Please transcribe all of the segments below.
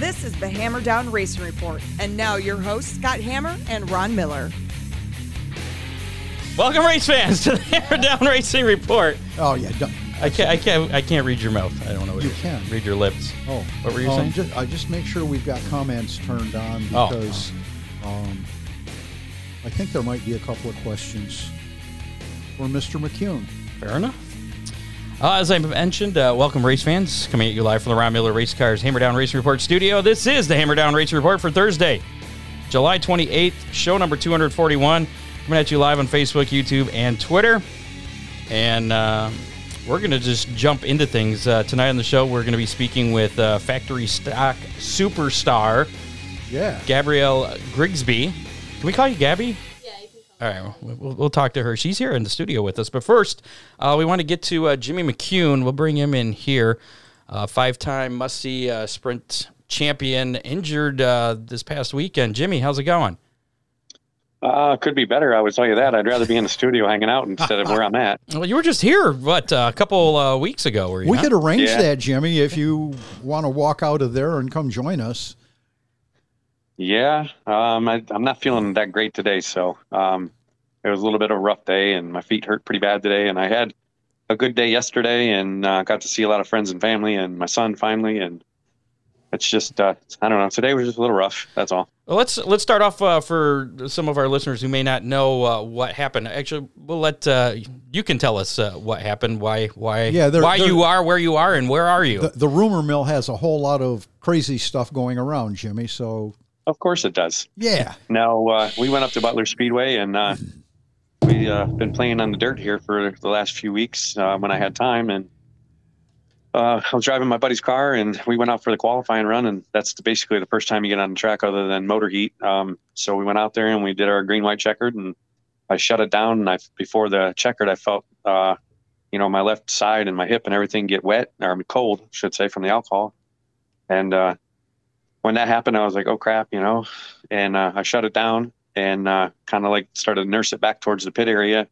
This is the Hammer Down Racing Report. And now your hosts, Scott Hammer and Ron Miller. Welcome, race fans, to the Hammer Down Racing Report. Oh, yeah. I can't read your mouth. I don't know what you can. Read your lips. Oh. What were you saying? I just make sure we've got comments turned on because I think there might be a couple of questions for Mr. McCune. Fair enough. As I mentioned, welcome race fans, coming at you live from the Ron Miller Race Cars Hammer Down Racing Report studio. This is the Hammer Down Racing Report for Thursday, July 28th, show number 241. Coming at you live on Facebook, YouTube, and Twitter. And we're going to just jump into things. Tonight on the show, we're going to be speaking with factory stock superstar, Gabrielle Grigsby. Can we call you Gabby? All right, we'll talk to her. She's here in the studio with us. But first, we want to get to Jimmy McCune. We'll bring him in here. Five-time Mossi sprint champion, injured this past weekend. Jimmy, how's it going? Could be better, I would tell you that. I'd rather be in the studio hanging out instead of where I'm at. Well, you were just here, what, a couple weeks ago, were you? We could arrange that, Jimmy, if you want to walk out of there and come join us. Yeah, I'm not feeling that great today, so it was a little bit of a rough day, and my feet hurt pretty bad today, and I had a good day yesterday, and got to see a lot of friends and family, and my son finally, and it's just, I don't know, today was just a little rough, that's all. Well, let's start off for some of our listeners who may not know what happened. Actually, we'll let you can tell us what happened, why you are where you are, and where are you? The rumor mill has a whole lot of crazy stuff going around, Jimmy, so... Of course it does. Yeah. No, we went up to Butler Speedway, and we've been playing on the dirt here for the last few weeks when I had time. And I was driving my buddy's car, and we went out for the qualifying run, and that's basically the first time you get on the track other than motor heat. So we went out there, and we did our green-white checkered, and I shut it down. And before the checkered, I felt, my left side and my hip and everything get wet, or cold, I should say, from the alcohol. And when that happened, I was like, oh, crap, and I shut it down and kind of like started to nurse it back towards the pit area.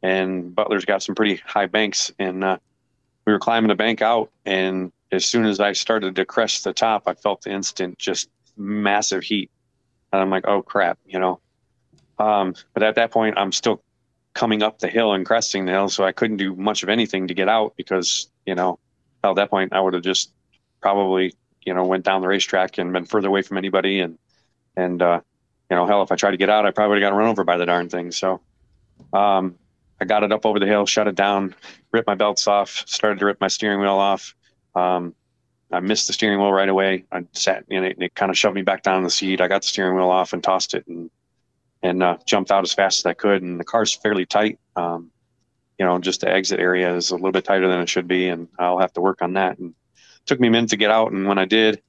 And Butler's got some pretty high banks, and we were climbing the bank out. And as soon as I started to crest the top, I felt the instant just massive heat. And I'm like, oh, crap, But at that point, I'm still coming up the hill and cresting the hill. So I couldn't do much of anything to get out because, at that point, I would have just probably went down the racetrack and been further away from anybody. And hell, if I tried to get out, I probably would have got run over by the darn thing. So I got it up over the hill, shut it down, ripped my belts off, started to rip my steering wheel off. I missed the steering wheel right away. I sat in it, and it kind of shoved me back down the seat. I got the steering wheel off and tossed it and jumped out as fast as I could. And the car's fairly tight. Just the exit area is a little bit tighter than it should be, and I'll have to work on that. And took me a minute to get out, and when I did,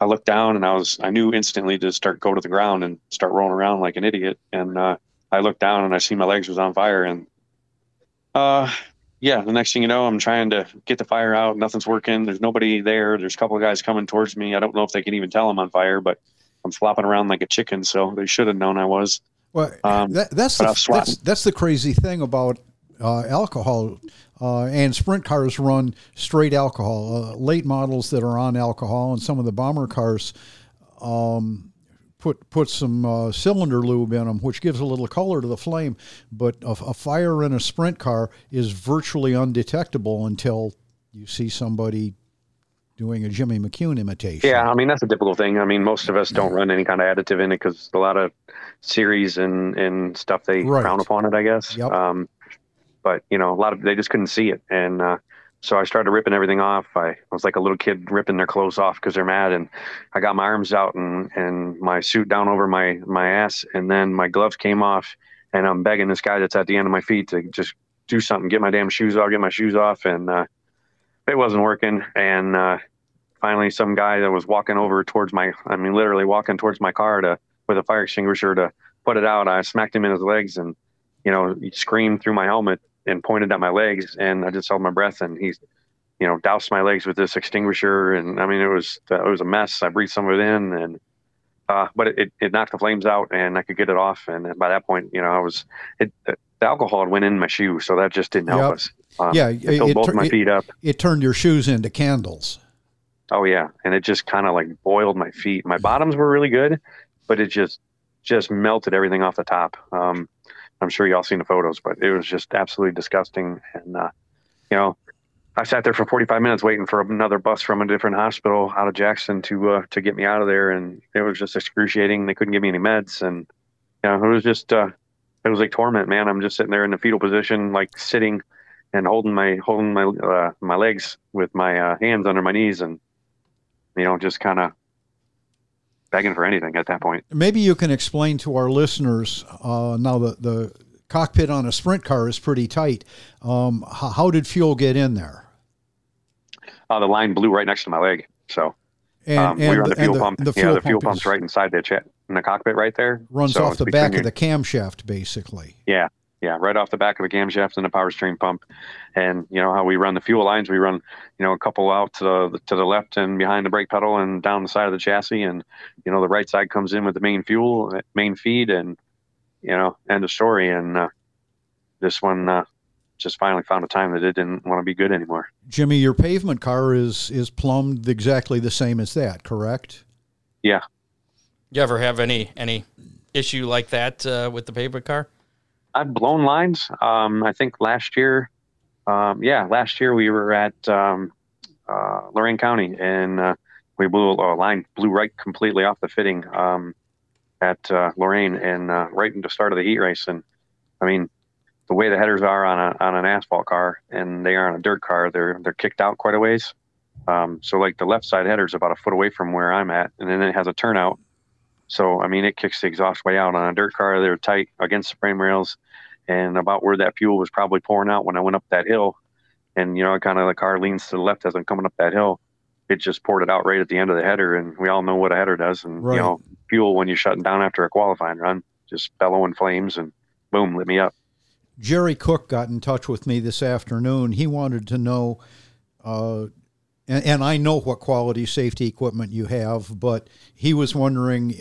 I looked down, and I knew instantly to go to the ground and start rolling around like an idiot. And I looked down, and I see my legs was on fire, and the next thing you know, I'm trying to get the fire out. Nothing's working. There's nobody there. There's a couple of guys coming towards me. I don't know if they can even tell I'm on fire, but I'm flopping around like a chicken, so they should have known I was. Well, that's the crazy thing about alcohol. And sprint cars run straight alcohol. Late models that are on alcohol, and some of the bomber cars put some cylinder lube in them, which gives a little color to the flame. But a fire in a sprint car is virtually undetectable until you see somebody doing a Jimmy McCune imitation. Yeah, I mean, that's a typical thing. I mean, most of us don't run any kind of additive in it because a lot of series and stuff, they frown upon it, I guess. Yep. But, a lot of, they just couldn't see it. And so I started ripping everything off. I was like a little kid ripping their clothes off because they're mad. And I got my arms out and my suit down over my ass. And then my gloves came off. And I'm begging this guy that's at the end of my feet to just do something, get my damn shoes off, get my shoes off. And it wasn't working. And finally, some guy that was walking over towards my, I mean, literally walking towards my car to with a fire extinguisher to put it out. I smacked him in his legs and, you know, he screamed through my helmet and pointed at my legs. And I just held my breath and he's, you know, doused my legs with this extinguisher. And I mean, it was a mess. I breathed some of it in and, but it knocked the flames out and I could get it off. And by that point, you know, I was, the alcohol went in my shoe. So that just didn't help us. It filled both my feet up. It turned your shoes into candles. Oh yeah. And it just kind of like boiled my feet. My bottoms were really good, but it just melted everything off the top. I'm sure y'all seen the photos, but it was just absolutely disgusting. And, you know, I sat there for 45 minutes waiting for another bus from a different hospital out of Jackson to get me out of there. And it was just excruciating. They couldn't give me any meds. And, you know, it was just, it was like torment, man. I'm just sitting there in the fetal position, like sitting and holding my legs with my hands under my knees and, you know, just kind of begging for anything at that point. Maybe you can explain to our listeners, now the cockpit on a sprint car is pretty tight. How did fuel get in there? The line blew right next to my leg. So and we were on the fuel pump. The fuel pump's right inside in the cockpit right there. Runs off the back of the camshaft, basically. Yeah. Yeah, right off the back of the camshaft and the power steering pump. And you know how we run the fuel lines, we run, you know, a couple out to the left and behind the brake pedal and down the side of the chassis. And, you know, the right side comes in with the main feed and, you know, end of story. And this one just finally found a time that it didn't want to be good anymore. Jimmy, your pavement car is plumbed exactly the same as that, correct? Yeah. You ever have any issue like that with the pavement car? I've blown lines. I think last year we were at Lorain County and we blew a line, blew right completely off the fitting at Lorain and right into the start of the heat race. And I mean, the way the headers are on an asphalt car and they are on a dirt car, they're kicked out quite a ways. So like the left side header is about a foot away from where I'm at, and then it has a turnout. So, I mean, it kicks the exhaust way out on a dirt car. They were tight against the frame rails and about where that fuel was probably pouring out when I went up that hill. And, you know, kind of the car leans to the left as I'm coming up that hill. It just poured it out right at the end of the header. And we all know what a header does. And, right. You know, fuel when you're shutting down after a qualifying run, just bellowing flames and boom, lit me up. Jerry Cook got in touch with me this afternoon. He wanted to know, and I know what quality safety equipment you have, but he was wondering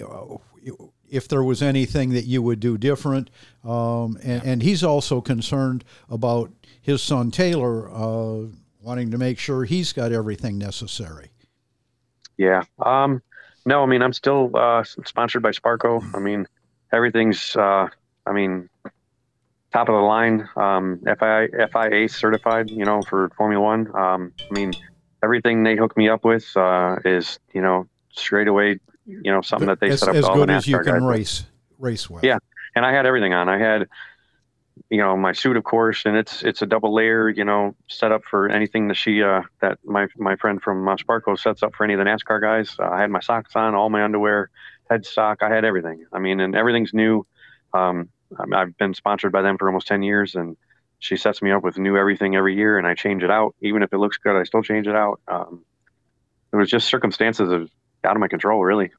if there was anything that you would do different. And he's also concerned about his son, Taylor, wanting to make sure he's got everything necessary. Yeah. No, I mean, I'm still sponsored by Sparco. I mean, everything's, top of the line, FIA certified, you know, for Formula One. Everything they hook me up with is, you know, straight away, you know, something that they set up to all the NASCAR guys. As good as you can race with. Yeah, and I had everything on. I had, you know, my suit, of course, and it's a double layer, you know, set up for anything that my friend from Sparco sets up for any of the NASCAR guys. I had my socks on, all my underwear, headstock. I had everything. I mean, and everything's new. I've been sponsored by them for almost 10 years, and she sets me up with new everything every year, and I change it out. Even if it looks good, I still change it out. It was just circumstances out of my control, really.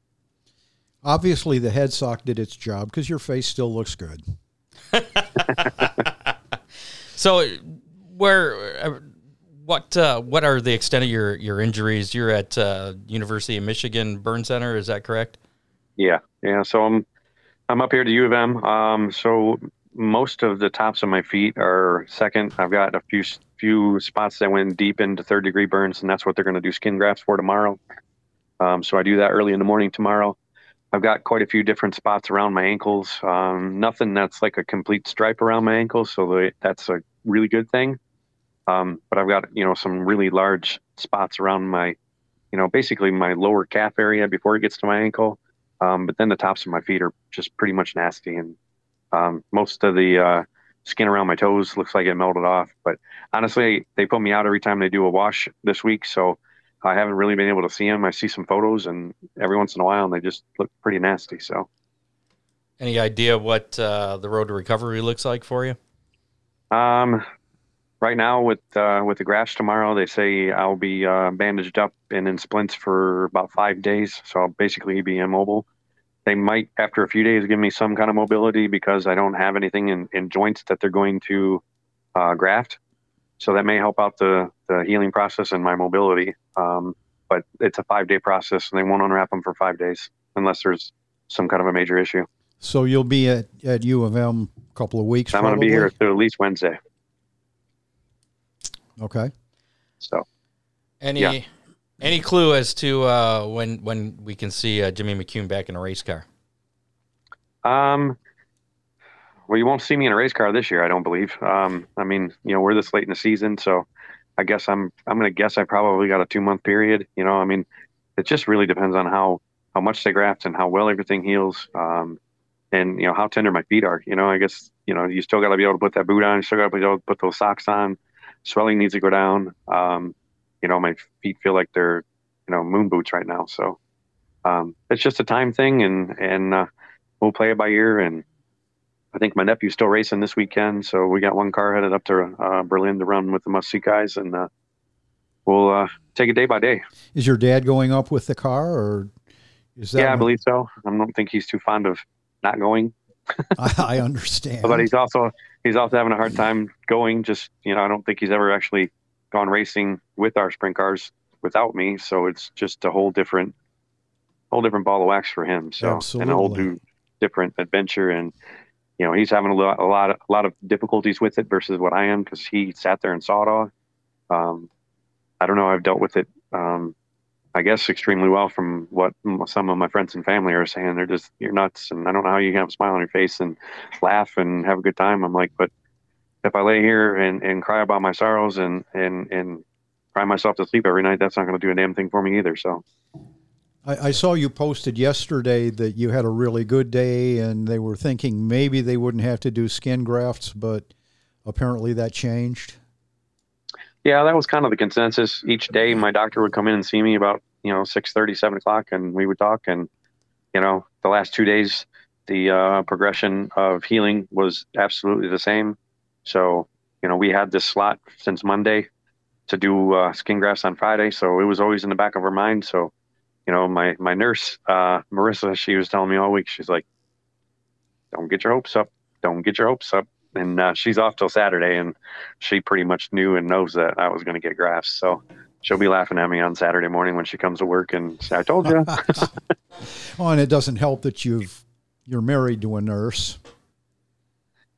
Obviously, the headstock did its job because your face still looks good. So, what are the extent of your injuries? You're at University of Michigan Burn Center, is that correct? Yeah. So I'm up here to U of M. Most of the tops of my feet are second. I've got a few spots that went deep into third degree burns, and that's what they're going to do skin grafts for tomorrow. So I do that early in the morning tomorrow. I've got quite a few different spots around my ankles. Nothing that's like a complete stripe around my ankles, so that's a really good thing. But I've got, you know, some really large spots around my, you know, basically my lower calf area before it gets to my ankle. But then the tops of my feet are just pretty much nasty, and most of the skin around my toes looks like it melted off. But honestly, they put me out every time they do a wash this week, so I haven't really been able to see them. I see some photos, and every once in a while, and they just look pretty nasty. So, any idea what the road to recovery looks like for you? Right now, with the grass tomorrow, they say I'll be bandaged up and in splints for about 5 days. So I'll basically be immobile. They might, after a few days, give me some kind of mobility because I don't have anything in joints that they're going to graft. So that may help out the healing process and my mobility. But it's a 5-day process, and they won't unwrap them for 5 days unless there's some kind of a major issue. So you'll be at U of M a couple of weeks. I'm going to be here through at least Wednesday. Okay. So any clue as to when we can see Jimmy McCune back in a race car? Well, you won't see me in a race car this year, I don't believe. I mean, you know, we're this late in the season, so I guess I'm going to guess I probably got a 2-month period. You know, I mean, it just really depends on how much they graft and how well everything heals. And you know, how tender my feet are, you know, I guess, you know, you still got to be able to put that boot on. You still got to be able to put those socks on. Swelling needs to go down. You know, my feet feel like they're, you know, moon boots right now. So it's just a time thing, and we'll play it by ear. And I think my nephew's still racing this weekend, so we got one car headed up to Berlin to run with the Mossi guys, and we'll take it day by day. Is your dad going up with the car, or is that? Yeah, I believe so. I don't think he's too fond of not going. I understand. But he's also having a hard time going. Just, you know, I don't think he's ever actually gone racing with our sprint cars without me. So it's just a whole different ball of wax for him. So Absolutely. And a whole new different adventure. And you know, he's having a lot of difficulties with it versus what I am, because he sat there and saw it all. I don't know. I've dealt with it, I guess, extremely well, from what some of my friends and family are saying. They're just, you're nuts, and I don't know how you can have a smile on your face and laugh and have a good time. I'm like, but if I lay here and cry about my sorrows and cry myself to sleep every night, that's not going to do a damn thing for me either. So I saw you posted yesterday that you had a really good day, and they were thinking maybe they wouldn't have to do skin grafts, but apparently that changed. Yeah, that was kind of the consensus. Each day my doctor would come in and see me about, you know, 6:30, 7 o'clock, and we would talk. And, you know, the last 2 days, the progression of healing was absolutely the same. So, you know, we had this slot since Monday to do skin grafts on Friday. So it was always in the back of our mind. So, you know, my nurse, Marissa, she was telling me all week, she's like, don't get your hopes up. Don't get your hopes up. And she's off till Saturday, and she pretty much knew and knows that I was going to get grafts. So she'll be laughing at me on Saturday morning when she comes to work and say, I told you. Oh, and it doesn't help that you're married to a nurse.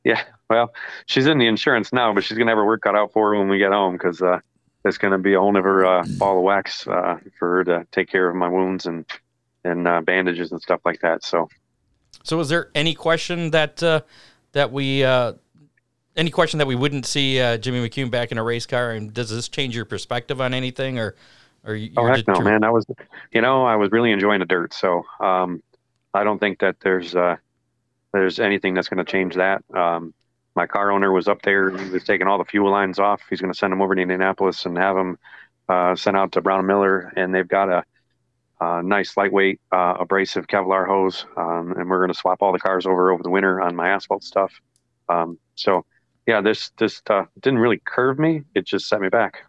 Yeah. Well, she's in the insurance now, but she's going to have her work cut out for her when we get home, because it's going to be a whole other ball of wax for her to take care of my wounds and bandages and stuff like that. So is there any question that we wouldn't see Jimmy McCune back in a race car? And does this change your perspective on anything, or you? Oh, heck no, man. I was really enjoying the dirt. So I don't think that there's anything that's going to change that. My car owner was up there. He was taking all the fuel lines off. He's going to send them over to Indianapolis and have them sent out to Brown Miller. And they've got a nice lightweight abrasive Kevlar hose. And we're going to swap all the cars over the winter on my asphalt stuff. So yeah, this didn't really curve me. It just set me back.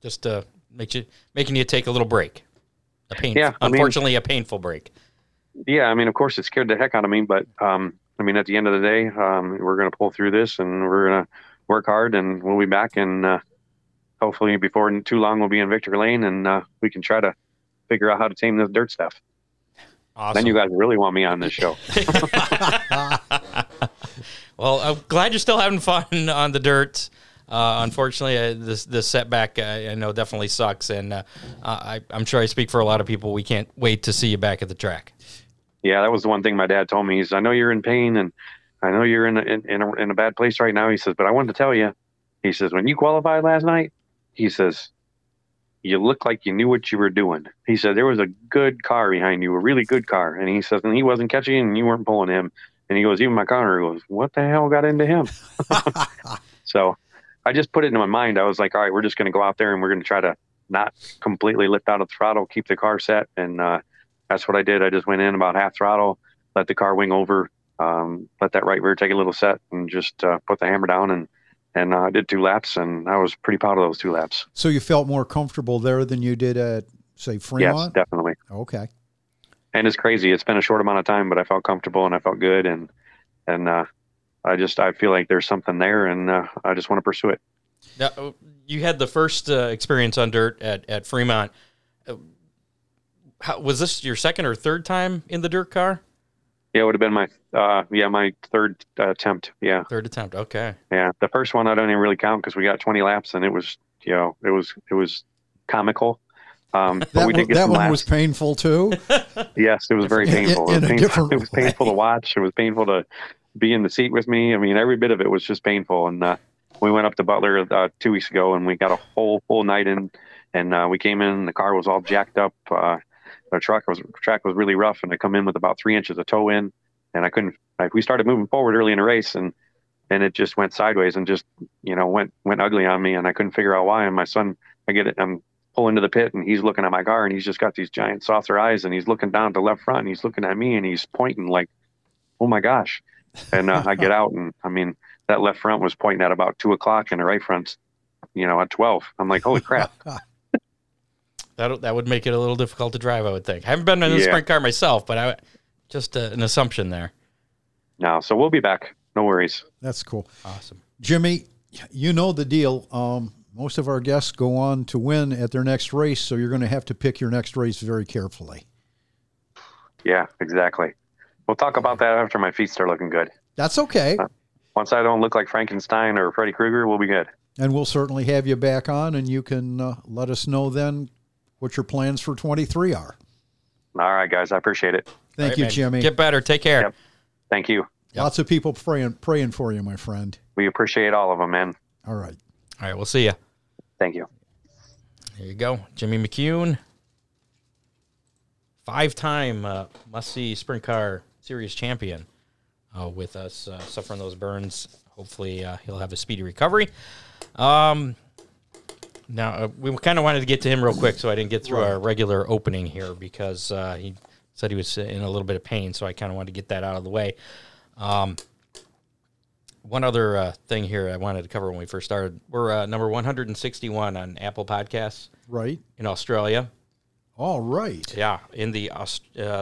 Just, making you take a little break. Unfortunately, a painful break. Yeah. I mean, of course it scared the heck out of me, but, I mean, at the end of the day, we're going to pull through this, and we're going to work hard, and we'll be back. And, hopefully before too long, we'll be in victory lane, and, we can try to figure out how to tame this dirt stuff. Awesome. Then you guys really want me on this show. Well, I'm glad you're still having fun on the dirt. Unfortunately, this setback, I know, definitely sucks, and I'm sure I speak for a lot of people. We can't wait to see you back at the track. Yeah, that was the one thing my dad told me. He's, I know you're in pain, and I know you're in a bad place right now. He says, but I wanted to tell you. He says, when you qualified last night, he says, you look like you knew what you were doing. He said, there was a good car behind you, a really good car. And he says, and he wasn't catching, and you weren't pulling him. And he goes, even my corner goes, what the hell got into him? So I just put it into my mind. I was like, all right, we're just going to go out there, and we're going to try to not completely lift out of the throttle, keep the car set. And that's what I did. I just went in about half throttle, let the car wing over, let that right rear take a little set, and just put the hammer down and And I did 2 laps, and I was pretty proud of those 2 laps. So you felt more comfortable there than you did at, say, Fremont? Yes, definitely. Okay. And it's crazy. It's been a short amount of time, but I felt comfortable and I felt good. And I feel like there's something there, and I just want to pursue it. Now, you had the first experience on dirt at Fremont. Was this your second or third time in the dirt car? Yeah, it would have been my third attempt. Yeah. Third attempt. Okay. Yeah. The first one, I don't even really count because we got 20 laps and it was comical. That one was painful too. Yes, it was very painful. It was painful to watch. It was painful to be in the seat with me. I mean, every bit of it was just painful. And we went up to Butler 2 weeks ago and we got a whole night in, and we came in, the car was all jacked up. The track was really rough, and I come in with about 3 inches of toe in, and I couldn't. We started moving forward early in the race, and it just went sideways and just went ugly on me, and I couldn't figure out why. And my son, I'm pulling to the pit, and he's looking at my car, and he's just got these giant saucer eyes, and he's looking down to left front, and he's looking at me, and he's pointing like, "Oh my gosh!" And I get out, and I mean that left front was pointing at about 2 o'clock, and the right front's at 12. I'm like, "Holy crap!" That would make it a little difficult to drive, I would think. I haven't been in a sprint car myself, but just an assumption there. No, so we'll be back. No worries. That's cool. Awesome. Jimmy, you know the deal. Most of our guests go on to win at their next race, so you're going to have to pick your next race very carefully. Yeah, exactly. We'll talk about that after my feet start looking good. That's okay. Once I don't look like Frankenstein or Freddy Krueger, we'll be good. And we'll certainly have you back on, and you can let us know then what your plans for 23 are. All right, guys. I appreciate it. Thank you, man. Jimmy. Get better. Take care. Yep. Thank you. Lots of people praying for you, my friend. We appreciate all of them, man. All right. We'll see you. Thank you. There you go. Jimmy McCune. 5-time must-see sprint car series champion with us suffering those burns. Hopefully he'll have a speedy recovery. Now, we kind of wanted to get to him real quick, so I didn't get through our regular opening here because he said he was in a little bit of pain, so I kind of wanted to get that out of the way. One other thing here I wanted to cover when we first started. We're number 161 on Apple Podcasts. Right. In Australia. All right. Yeah, in the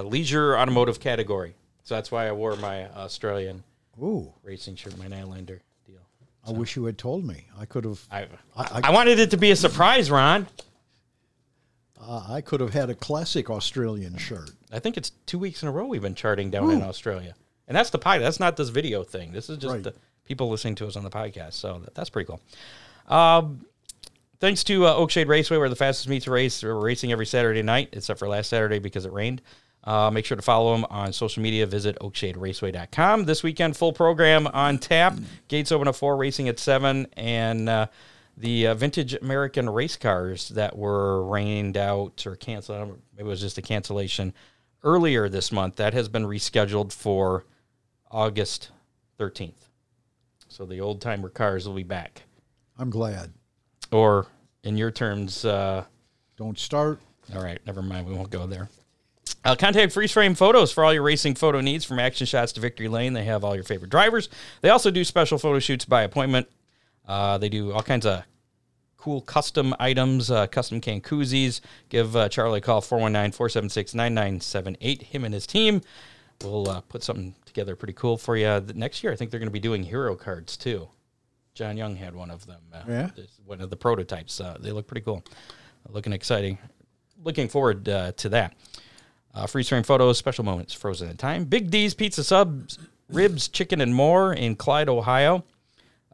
leisure automotive category. So that's why I wore my Australian racing shirt, my Nylander. I wish you had told me. I could have. I wanted it to be a surprise, Ron. I could have had a classic Australian shirt. I think it's 2 weeks in a row we've been charting down in Australia. And that's the podcast. That's not this video thing. This is just the people listening to us on the podcast. So that's pretty cool. Thanks to Oakshade Raceway, we're the fastest meet to race. We're racing every Saturday night, except for last Saturday because it rained. Make sure to follow them on social media. Visit oakshaderaceway.com. This weekend, full program on tap. Gates open at 4, racing at 7. And the vintage American race cars that were rained out or canceled, maybe it was just a cancellation earlier this month, that has been rescheduled for August 13th. So the old-timer cars will be back. I'm glad. Or, in your terms... don't start. All right, never mind. We won't go there. Contact Freeze Frame Photos for all your racing photo needs, from action shots to victory lane. They have all your favorite drivers. They also do special photo shoots by appointment. They do all kinds of cool custom items, custom can koozies. Give Charlie a call, 419-476-9978. Him and his team will put something together pretty cool for you. Next year, I think they're going to be doing hero cards, too. John Young had one of them. One of the prototypes. They look pretty cool. Looking exciting. Looking forward to that. Freeze frame photos, special moments, frozen in time. Big D's Pizza Subs, ribs, chicken, and more in Clyde, Ohio.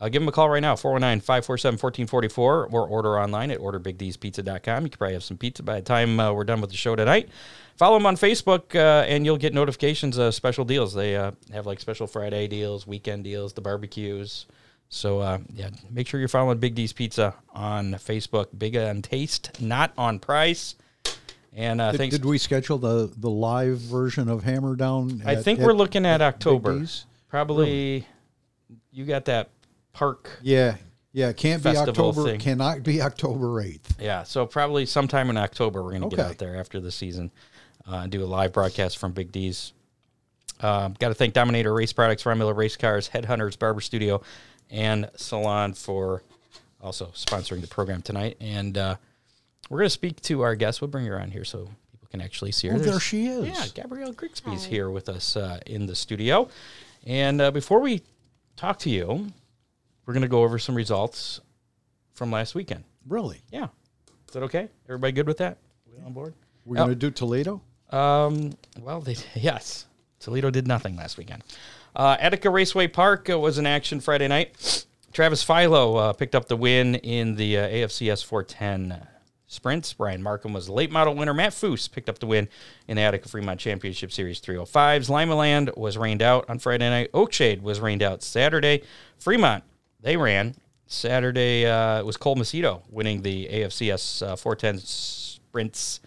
Give them a call right now, 419-547-1444, or order online at orderbigdspizza.com. You can probably have some pizza by the time we're done with the show tonight. Follow them on Facebook, and you'll get notifications of special deals. They have, like, special Friday deals, weekend deals, the barbecues. So, make sure you're following Big D's Pizza on Facebook. Big on taste, not on price. And thanks. Did we schedule the live version of Hammer Down? I think we're looking at October. Probably. You got that park. Yeah. Can't be October. Thing. Cannot be October 8th. Yeah. So probably sometime in October we're going to get out there after the season and do a live broadcast from Big D's. Got to thank Dominator Race Products, Miller Race Cars, Headhunters Barber Studio, and Salon for also sponsoring the program tonight. And we're going to speak to our guest. We'll bring her on here so people can actually see her. Oh, there she is. Yeah, Gabrielle Grigsby is here with us in the studio. And before we talk to you, we're going to go over some results from last weekend. Really? Yeah. Is that okay? Everybody good with that? We on board? We're going to do Toledo? Yes. Toledo did nothing last weekend. Attica Raceway Park was in action Friday night. Travis Filo picked up the win in the AFCS 410 sprints. Brian Markham was the late model winner. Matt Foose picked up the win in the Attica Fremont Championship Series 305s. Lima Land was rained out on Friday night. Oakshade was rained out Saturday. Fremont, they ran. Saturday, it was Cole Macedo winning the AFCS 410 sprints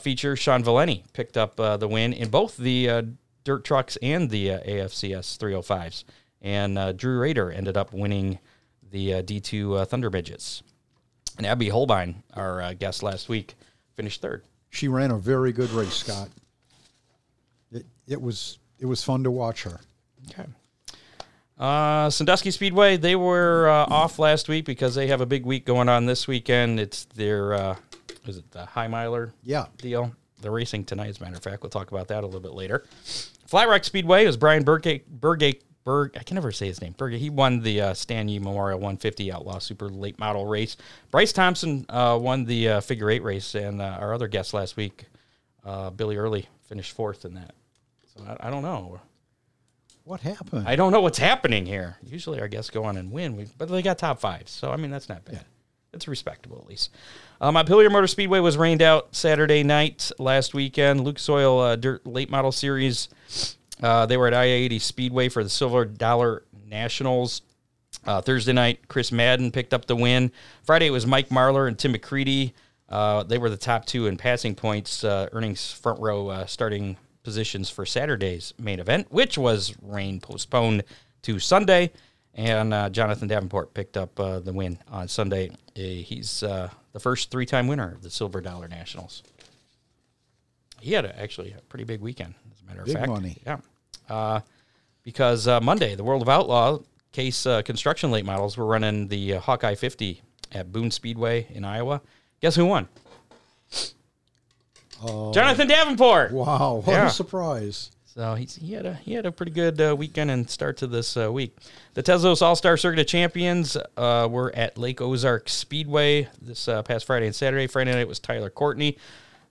feature. Sean Valeni picked up the win in both the dirt trucks and the AFCS 305s. And Drew Rader ended up winning the D2 Thunder Midgets. And Abby Holbein, our guest last week, finished third. She ran a very good race, Scott. It was fun to watch her. Okay. Sandusky Speedway, they were off last week because they have a big week going on this weekend. It's their, is it the High Miler deal? They're racing tonight, as a matter of fact. We'll talk about that a little bit later. Flat Rock Speedway is Brian Bergate, I can never say his name. Bergate, he won the Stan Yee Memorial 150 Outlaw Super Late Model race. Bryce Thompson won the figure eight race, and our other guest last week, Billy Early, finished fourth in that. So I don't know. What happened? I don't know what's happening here. Usually our guests go on and win, but they got top fives. So, I mean, that's not bad. Yeah. It's respectable, at least. Montpelier Motor Speedway was rained out Saturday night last weekend. Lucas Oil Dirt Late Model Series. They were at I-80 Speedway for the Silver Dollar Nationals. Thursday night, Chris Madden picked up the win. Friday, it was Mike Marlar and Tim McCready. They were the top two in passing points, earning front row starting positions for Saturday's main event, which was postponed to Sunday, and Jonathan Davenport picked up the win on Sunday. He's the first three-time winner of the Silver Dollar Nationals. He had a pretty big weekend, as a matter of fact. Big money. Yeah. Because Monday, the World of Outlaw Case Construction Late Models were running the Hawkeye 50 at Boone Speedway in Iowa. Guess who won? Jonathan Davenport. Wow, what a surprise. So he had a pretty good weekend and start to this week. The Tezos All-Star Circuit of Champions were at Lake Ozark Speedway this past Friday and Saturday. Friday night was Tyler Courtney,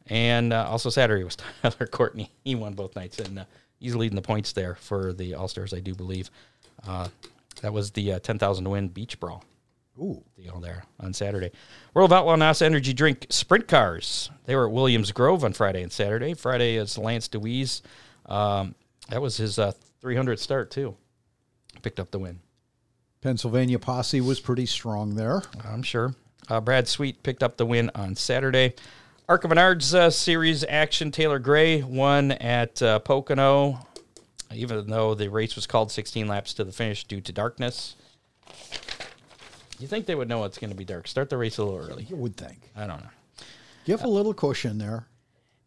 and also Saturday was Tyler Courtney. He won both nights, and he's leading the points there for the All-Stars, I do believe. That was the 10,000 win beach brawl. Ooh, deal there on Saturday. World of Outlaw NASA Energy Drink Sprint Cars. They were at Williams Grove on Friday and Saturday. Friday is Lance DeWeese. That was his 300th start, too. Picked up the win. Pennsylvania Posse was pretty strong there. I'm sure. Brad Sweet picked up the win on Saturday. ARCA Menards Series action. Taylor Gray won at Pocono, even though the race was called 16 laps to the finish due to darkness. You think they would know it's going to be dark. Start the race a little early. You would think. I don't know. Give a little cushion there.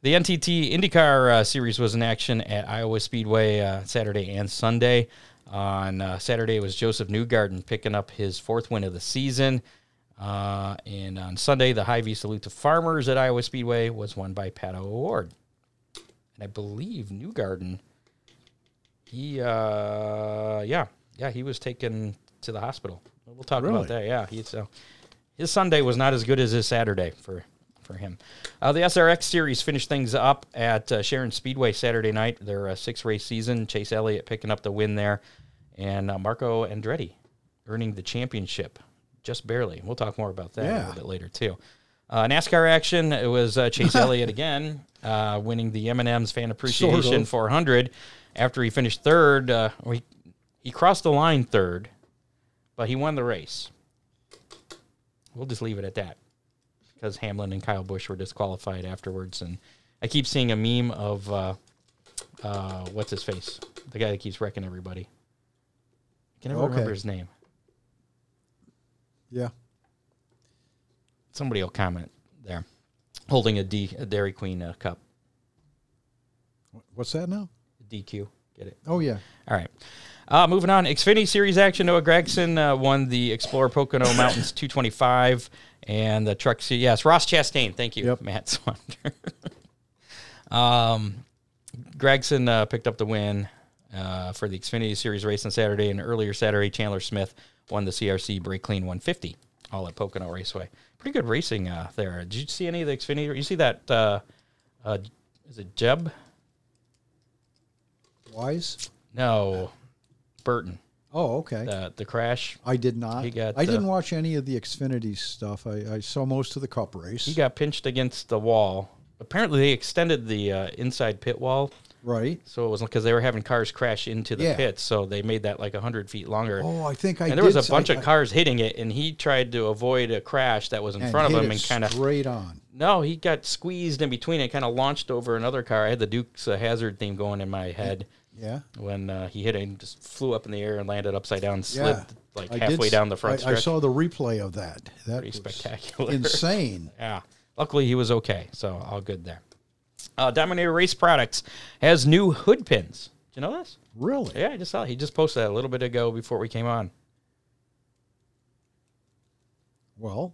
The NTT IndyCar Series was in action at Iowa Speedway Saturday and Sunday. On Saturday, it was Joseph Newgarden picking up his fourth win of the season. And on Sunday, the Hy-Vee Salute to Farmers at Iowa Speedway was won by Pat O'Ward. And I believe Newgarden, he was taken to the hospital. We'll talk about that, yeah. His Sunday was not as good as his Saturday for him. The SRX Series finished things up at Sharon Speedway Saturday night, their six-race season. Chase Elliott picking up the win there, and Marco Andretti earning the championship just barely. We'll talk more about that a little bit later, too. NASCAR action, it was Chase Elliott again, winning the M&M's Fan Appreciation 400. After he finished third, he crossed the line third. But he won the race. We'll just leave it at that because Hamlin and Kyle Busch were disqualified afterwards. And I keep seeing a meme of, what's his face? The guy that keeps wrecking everybody. I can never remember his name. Yeah. Somebody will comment there. Holding a Dairy Queen cup. What's that now? DQ. Get it? Oh, yeah. All right. Moving on, Xfinity Series action. Noah Gragson won the Explorer Pocono Mountains 225. And the truck series. Yes, Ross Chastain. Thank you, Matt Swander. Gragson picked up the win for the Xfinity Series race on Saturday. And earlier Saturday, Chandler Smith won the CRC Brake Clean 150, all at Pocono Raceway. Pretty good racing there. Did you see any of the Xfinity? You see that, is it Jeb? Wise? No, Burton. Oh, okay. The crash. I did not. I didn't watch any of the Xfinity stuff. I saw most of the Cup race. He got pinched against the wall. Apparently, they extended the inside pit wall. Right. So it was because they were having cars crash into the pits, so they made that like 100 feet longer. Oh, I think I did. And there was a bunch of cars hitting it, and he tried to avoid a crash that was in front of him and kind of straight on. No, he got squeezed in between and kind of launched over another car. I had the Dukes Hazard theme going in my head. Yeah. When he hit it and just flew up in the air and landed upside down, slipped like halfway down the front stretch. I saw the replay of that. That pretty was spectacular. Insane. Yeah. Luckily, he was okay, so all good there. Dominator Race Products has new hood pins. Did you know this? Really? Yeah, I just saw it. He just posted that a little bit ago before we came on. Well,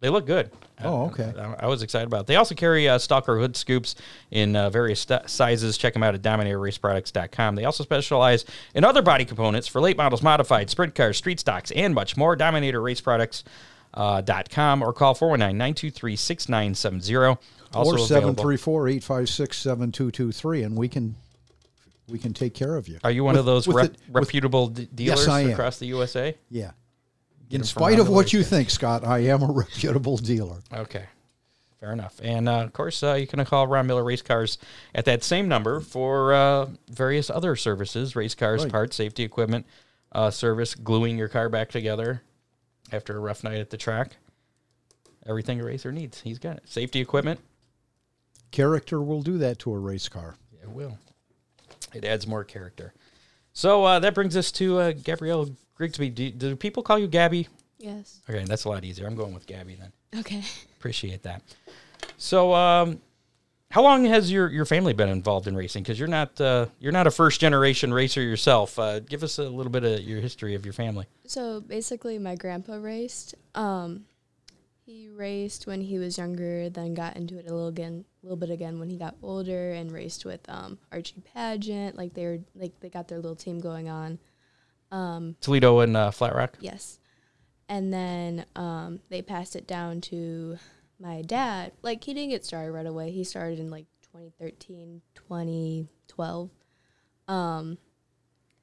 they look good. Oh, okay. I was excited about it. They also carry Stalker hood scoops in various sizes. Check them out at DominatorRaceProducts.com. They also specialize in other body components for late models, modified, sprint cars, street stocks, and much more. DominatorRaceProducts.com or call 419-923-6970. Or 734-856-7223, and we can take care of you. Are you one of those reputable dealers across the USA? Yeah. In spite of what you think, Scott, I am a reputable dealer. Okay. Fair enough. And, of course, you can call Ron Miller Race Cars at that same number for various other services, race cars, parts, safety equipment, service, gluing your car back together after a rough night at the track. Everything a racer needs. He's got it. Safety equipment. Character will do that to a race car. It will. It adds more character. So that brings us to Gabrielle Grigsby. Do people call you Gabby? Yes. Okay, that's a lot easier. I'm going with Gabby then. Okay. Appreciate that. So how long has your family been involved in racing? Because you're not a first-generation racer yourself. Give us a little bit of your history of your family. So basically my grandpa raced. He raced when he was younger, then got into it a little bit again when he got older, and raced with Archie Pageant. They got their little team going on. Toledo and Flat Rock. Yes, and then they passed it down to my dad. Like, he didn't get started right away. He started in 2013, 2012, and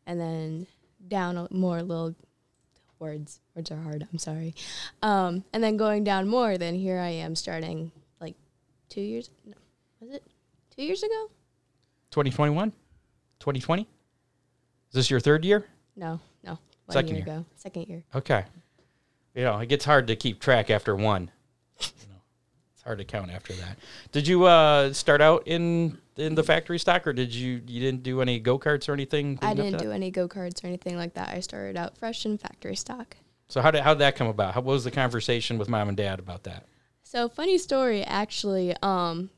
then down more a little. Words are hard, I'm sorry. And then going down more, then here I am starting 2 years. No, was it 2 years ago? 2021? 2020? Is this your third year? No. Second year ago. Second year. Okay. You know, it gets hard to keep track after one. It's hard to count after that. Did you start out in the factory stock, or you didn't do any go-karts or anything? I didn't do any go-karts or anything like that. I started out fresh in factory stock. So how did that come about? What was the conversation with Mom and Dad about that? So, funny story, actually.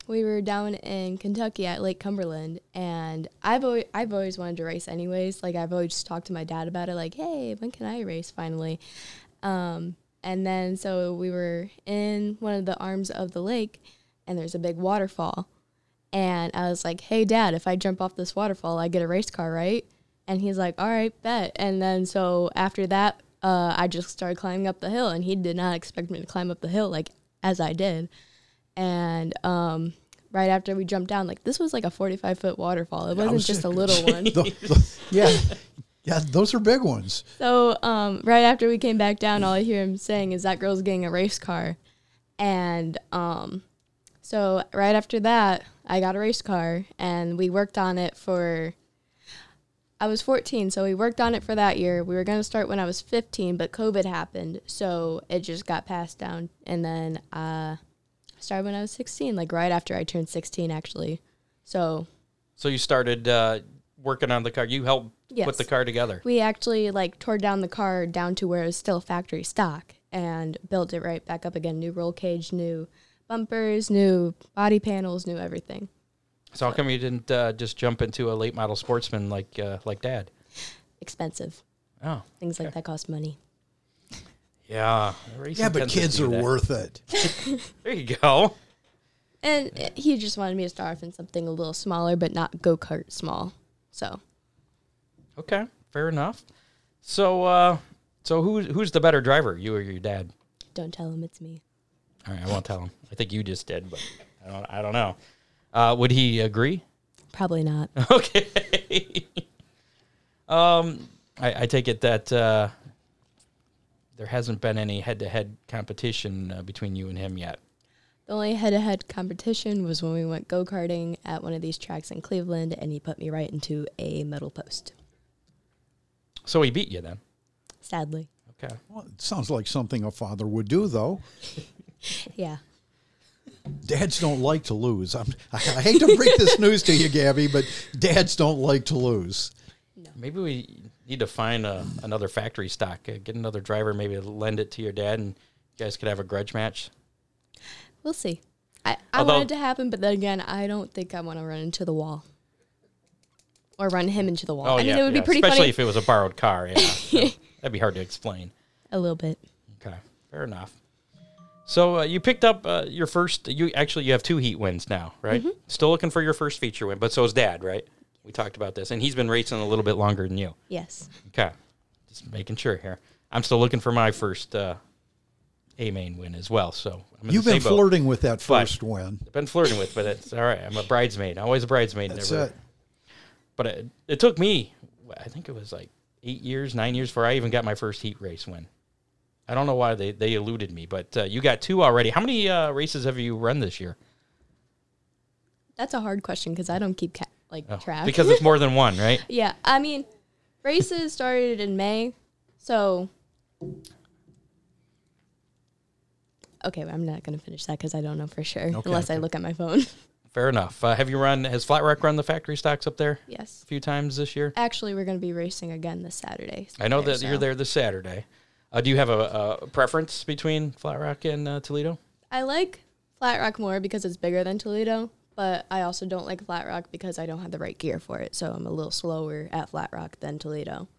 We were down in Kentucky at Lake Cumberland, and I've always wanted to race anyways. I've always talked to my dad about it, hey, when can I race finally? And then, so we were in one of the arms of the lake, and there's a big waterfall. And I was like, hey, Dad, if I jump off this waterfall, I get a race car, right? And he's like, all right, bet. And then so after that, I just started climbing up the hill, and he did not expect me to climb up the hill as I did. And right after we jumped down, this was a 45-foot waterfall. It wasn't just a little one. Yeah, those are big ones. So right after we came back down, all I hear him saying is that girl's getting a race car. And so right after that, I got a race car, and we worked on it I was 14, so we worked on it for that year. We were going to start when I was 15, but COVID happened, so it just got passed down. And then I started when I was 16, right after I turned 16, actually. So you started working on the car. You helped put the car together. We actually, tore down the car down to where it was still factory stock and built it right back up again. New roll cage, new bumpers, new body panels, new everything. So how come you didn't just jump into a late model sportsman like Dad? expensive. Oh, things like that cost money. Yeah. Yeah, but kids are worth it. There you go. And he just wanted me to start off in something a little smaller, but not go-kart small. So. Okay, fair enough. So, who's the better driver, you or your dad? Don't tell him it's me. All right, I won't tell him. I think you just did, but I don't know. Would he agree? Probably not. Okay. I take it that there hasn't been any head-to-head competition between you and him yet. The only head-to-head competition was when we went go-karting at one of these tracks in Cleveland, and he put me right into a metal post. So he beat you then? Sadly. Okay. Well, it sounds like something a father would do, though. Yeah. Dads don't like to lose. I hate to break this news to you, Gabby, but dads don't like to lose. No. Maybe we need to find another factory stock, get another driver, maybe lend it to your dad, and you guys could have a grudge match. We'll see. I want it to happen, but then again, I don't think I want to run into the wall. Or run him into the wall. Oh, I mean, it would be pretty especially funny. Especially if it was a borrowed car. Yeah. So that'd be hard to explain. A little bit. Okay. Fair enough. So you picked up your first, you have 2 heat wins now, right? Mm-hmm. Still looking for your first feature win, but so is Dad, right? We talked about this, and he's been racing a little bit longer than you. Yes. Okay. Just making sure here. I'm still looking for my first A main win as well. So I'm you've been flirting with that first win. I've been flirting with, but it's all right. I'm a bridesmaid. Always a bridesmaid. That's never. It. But it took me, I think it was like 9 years before I even got my first heat race win. I don't know why they eluded me, but you got 2 already. How many races have you run this year? That's a hard question because I don't keep track. Because it's more than one, right? Yeah. I mean, races started in May, so... Okay, I'm not going to finish that because I don't know for sure unless I look at my phone. Fair enough. Has Flat Rock run the factory stocks up there? Yes. A few times this year? Actually, we're going to be racing again this Saturday. I know that you're there this Saturday. Do you have a preference between Flat Rock and Toledo? I like Flat Rock more because it's bigger than Toledo, but I also don't like Flat Rock because I don't have the right gear for it, so I'm a little slower at Flat Rock than Toledo.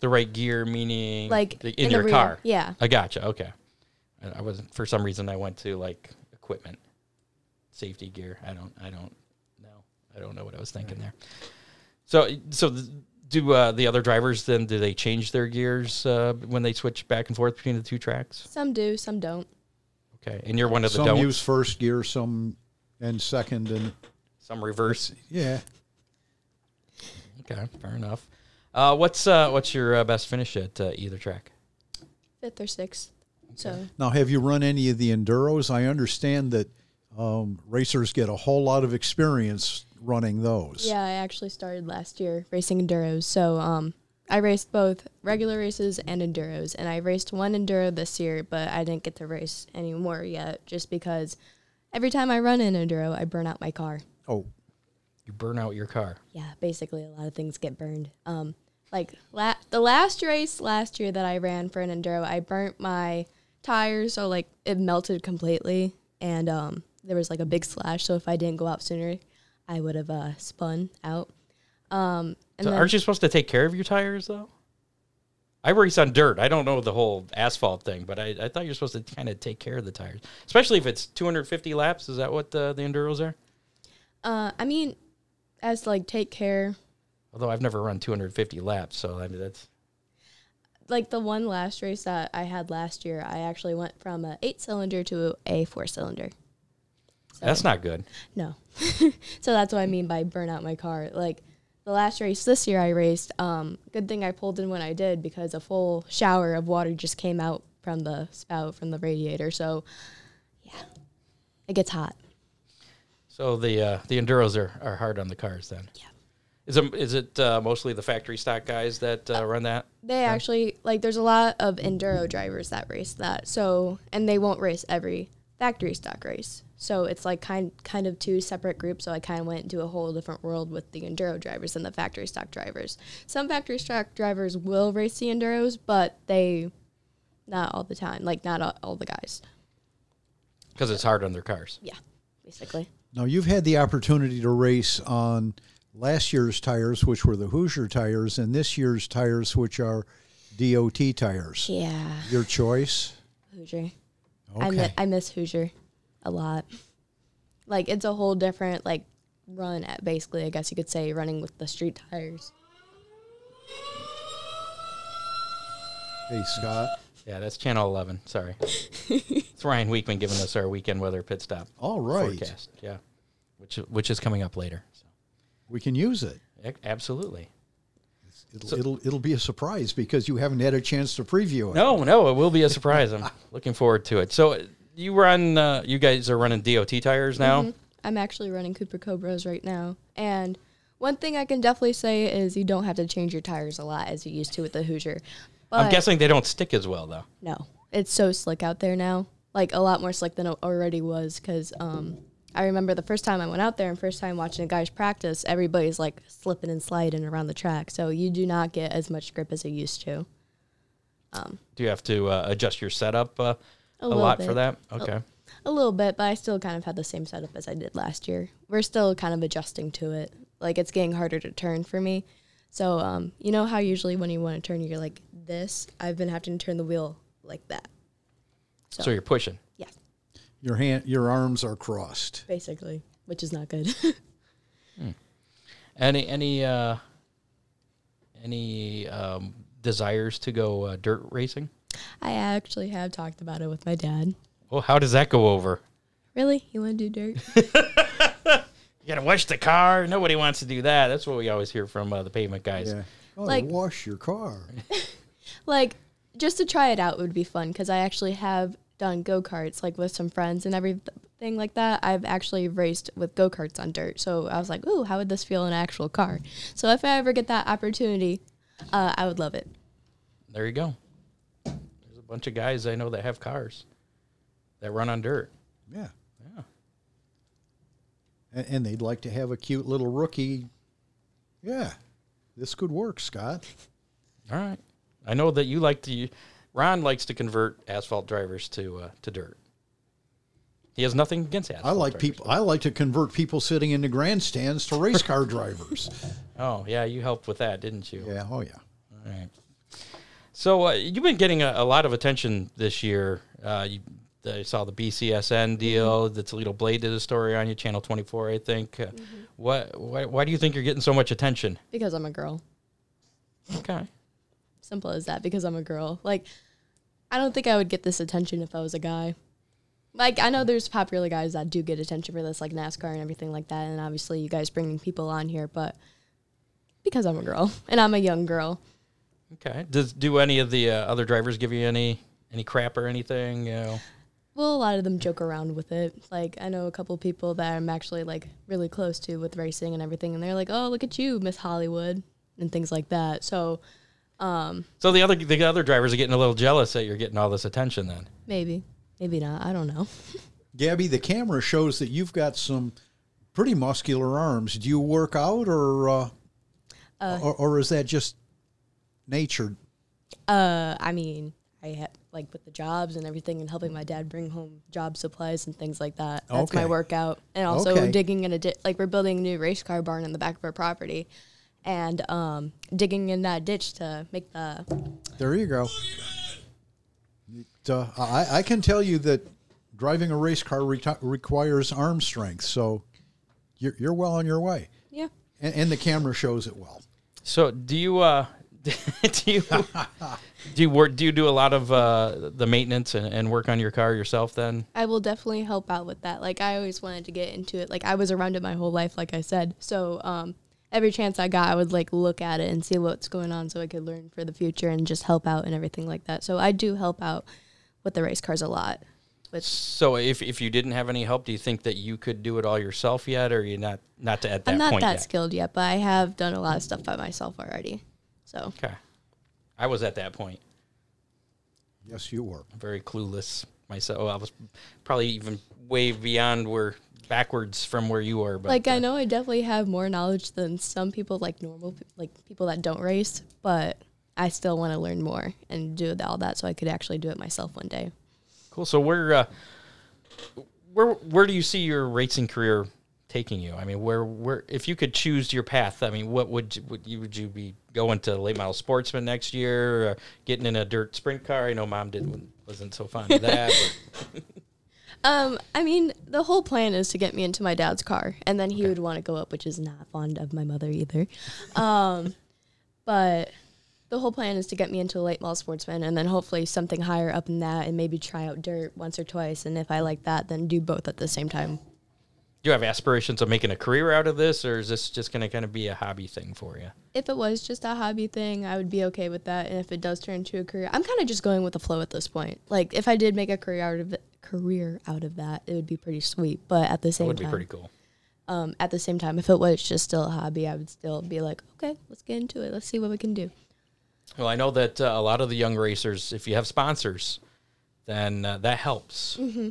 The right gear meaning like in your car? Yeah. I gotcha. Okay. I wasn't, for some reason, I went to, like, equipment, safety gear. I don't know. I don't know what I was thinking there. So do the other drivers then, do they change their gears when they switch back and forth between the 2 tracks? Some do, some don't. Okay, and you're one of the don't? Some use first gear, some and second, and... Some reverse? Yeah. Okay, fair enough. What's your best finish at either track? 5th or 6th. So. Now, have you run any of the Enduros? I understand that racers get a whole lot of experience running those. Yeah, I actually started last year racing Enduros. So I raced both regular races and Enduros, and I raced one Enduro this year, but I didn't get to race anymore yet just because every time I run an Enduro, I burn out my car. Oh, you burn out your car. Yeah, basically a lot of things get burned. The last race last year that I ran for an Enduro, I burnt my... tires, so like it melted completely, and there was like a big slash. So if I didn't go out sooner, I would have spun out. So aren't you supposed to take care of your tires though? I race on dirt. I don't know the whole asphalt thing, but I thought you're supposed to kind of take care of the tires, especially if it's 250 laps. Is that what the Enduros are? I mean, as like take care. Although I've never run 250 laps, so I mean that's. Like the one last race that I had last year, I actually went from a 8-cylinder to a 4-cylinder. So, that's not good. No. So that's what I mean by burn out my car. Like the last race this year I raced, good thing I pulled in when I did because a full shower of water just came out from the spout, from the radiator. So yeah, it gets hot. So the Enduros are hard on the cars then. Yeah. Is it mostly the factory stock guys that run that? They actually, like, there's a lot of Enduro drivers that race that. So, and they won't race every factory stock race. So it's, like, kind of 2 separate groups. So I kind of went into a whole different world with the Enduro drivers and the factory stock drivers. Some factory stock drivers will race the Enduros, but not all the time. Like, not all the guys. Because it's hard on their cars. Yeah, basically. Now, you've had the opportunity to race on... last year's tires, which were the Hoosier tires, and this year's tires, which are DOT tires. Yeah. Your choice? Hoosier. Okay. I miss Hoosier a lot. Like, it's a whole different, like, run at basically, I guess you could say, running with the street tires. Hey, Scott. Yeah, that's Channel 11. Sorry. It's Ryan Weekman giving us our weekend weather pit stop. All right. Forecast, yeah. Which is coming up later. So. We can use it. Absolutely. It'll be a surprise because you haven't had a chance to preview it. No, it will be a surprise. I'm looking forward to it. So you guys are running DOT tires now? Mm-hmm. I'm actually running Cooper Cobras right now. And one thing I can definitely say is you don't have to change your tires a lot as you used to with the Hoosier. But I'm guessing they don't stick as well, though. No. It's so slick out there now. Like, a lot more slick than it already was because I remember the first time I went out there and first time watching a guy's practice, everybody's, like, slipping and sliding around the track. So you do not get as much grip as you used to. Do you have to adjust your setup a lot for that? Okay. A little bit, but I still kind of had the same setup as I did last year. We're still kind of adjusting to it. Like, it's getting harder to turn for me. So, you know how usually when you want to turn, you're like this? I've been having to turn the wheel like that. So you're pushing? Yeah. Your arms are crossed. Basically, which is not good. Any desires to go dirt racing? I actually have talked about it with my dad. Oh, how does that go over? Really? You want to do dirt? You got to wash the car. Nobody wants to do that. That's what we always hear from the pavement guys. Yeah. Oh, like, wash your car. Like, just to try it out would be fun because I actually have done go-karts, like, with some friends and everything like that. I've actually raced with go-karts on dirt. So I was like, ooh, how would this feel in an actual car? So if I ever get that opportunity, I would love it. There you go. There's a bunch of guys I know that have cars. That run on dirt. Yeah. And they'd like to have a cute little rookie. Yeah. This could work, Scott. All right. I know that you like to... Ron likes to convert asphalt drivers to dirt. He has nothing against asphalt drivers. I like to convert people sitting in the grandstands to race car drivers. Oh, yeah. You helped with that, didn't you? Yeah. Oh, yeah. All right. So you've been getting a lot of attention this year. I saw the BCSN deal. Mm-hmm. The Toledo Blade did a story on you, Channel 24, I think. Mm-hmm. Why do you think you're getting so much attention? Because I'm a girl. Okay. Simple as that, because I'm a girl. Like, I don't think I would get this attention if I was a guy. Like, I know there's popular guys that do get attention for this, like NASCAR and everything like that, and obviously you guys bringing people on here, but because I'm a girl, and I'm a young girl. Okay. Do any of the other drivers give you any crap or anything, you know? Well, a lot of them joke around with it. Like, I know a couple people that I'm actually, like, really close to with racing and everything, and they're like, oh, look at you, Miss Hollywood, and things like that. So the other drivers are getting a little jealous that you're getting all this attention then. Maybe. Maybe not. I don't know. Gabby, the camera shows that you've got some pretty muscular arms. Do you work out or is that just nature? I mean... I had, like, with the jobs and everything and helping my dad bring home job supplies and things like that. That's okay. My workout. And also digging in we're building a new race car barn in the back of our property. And digging in that ditch to make the... There you go. I can tell you that driving a race car requires arm strength. So you're well on your way. Yeah. And the camera shows it well. So do you... do you do a lot of the maintenance and work on your car yourself then? I will definitely help out with that. Like, I always wanted to get into it. Like, I was around it my whole life, like I said. So every chance I got, I would, like, look at it and see what's going on so I could learn for the future and just help out and everything like that. So I do help out with the race cars a lot. So if you didn't have any help, do you think that you could do it all yourself yet, or are you not at that point yet? I'm not that skilled yet, but I have done a lot of stuff by myself already. So. Okay. I was at that point. Yes, you were. Very clueless myself. I was probably even way beyond backwards from where you are. But like, I know I definitely have more knowledge than some people, like normal, like people that don't race, but I still want to learn more and do all that so I could actually do it myself one day. Cool. So where do you see your racing career taking you? I mean, where if you could choose your path, I mean, what would you be going to late model sportsman next year, or getting in a dirt sprint car? I know Mom wasn't so fond of that. I mean, the whole plan is to get me into my dad's car, and then he would want to go up, which is not fond of my mother either. But the whole plan is to get me into a late model sportsman, and then hopefully something higher up than that, and maybe try out dirt once or twice. And if I like that, then do both at the same time. Do you have aspirations of making a career out of this, or is this just going to kind of be a hobby thing for you? If it was just a hobby thing, I would be okay with that. And if it does turn into a career, I'm kind of just going with the flow at this point. Like, if I did make a career out of that, it would be pretty sweet. But at the same time, it would be pretty cool. At the same time, if it was just still a hobby, I would still be like, okay, let's get into it. Let's see what we can do. Well, I know that a lot of the young racers, if you have sponsors, then that helps. Mm-hmm.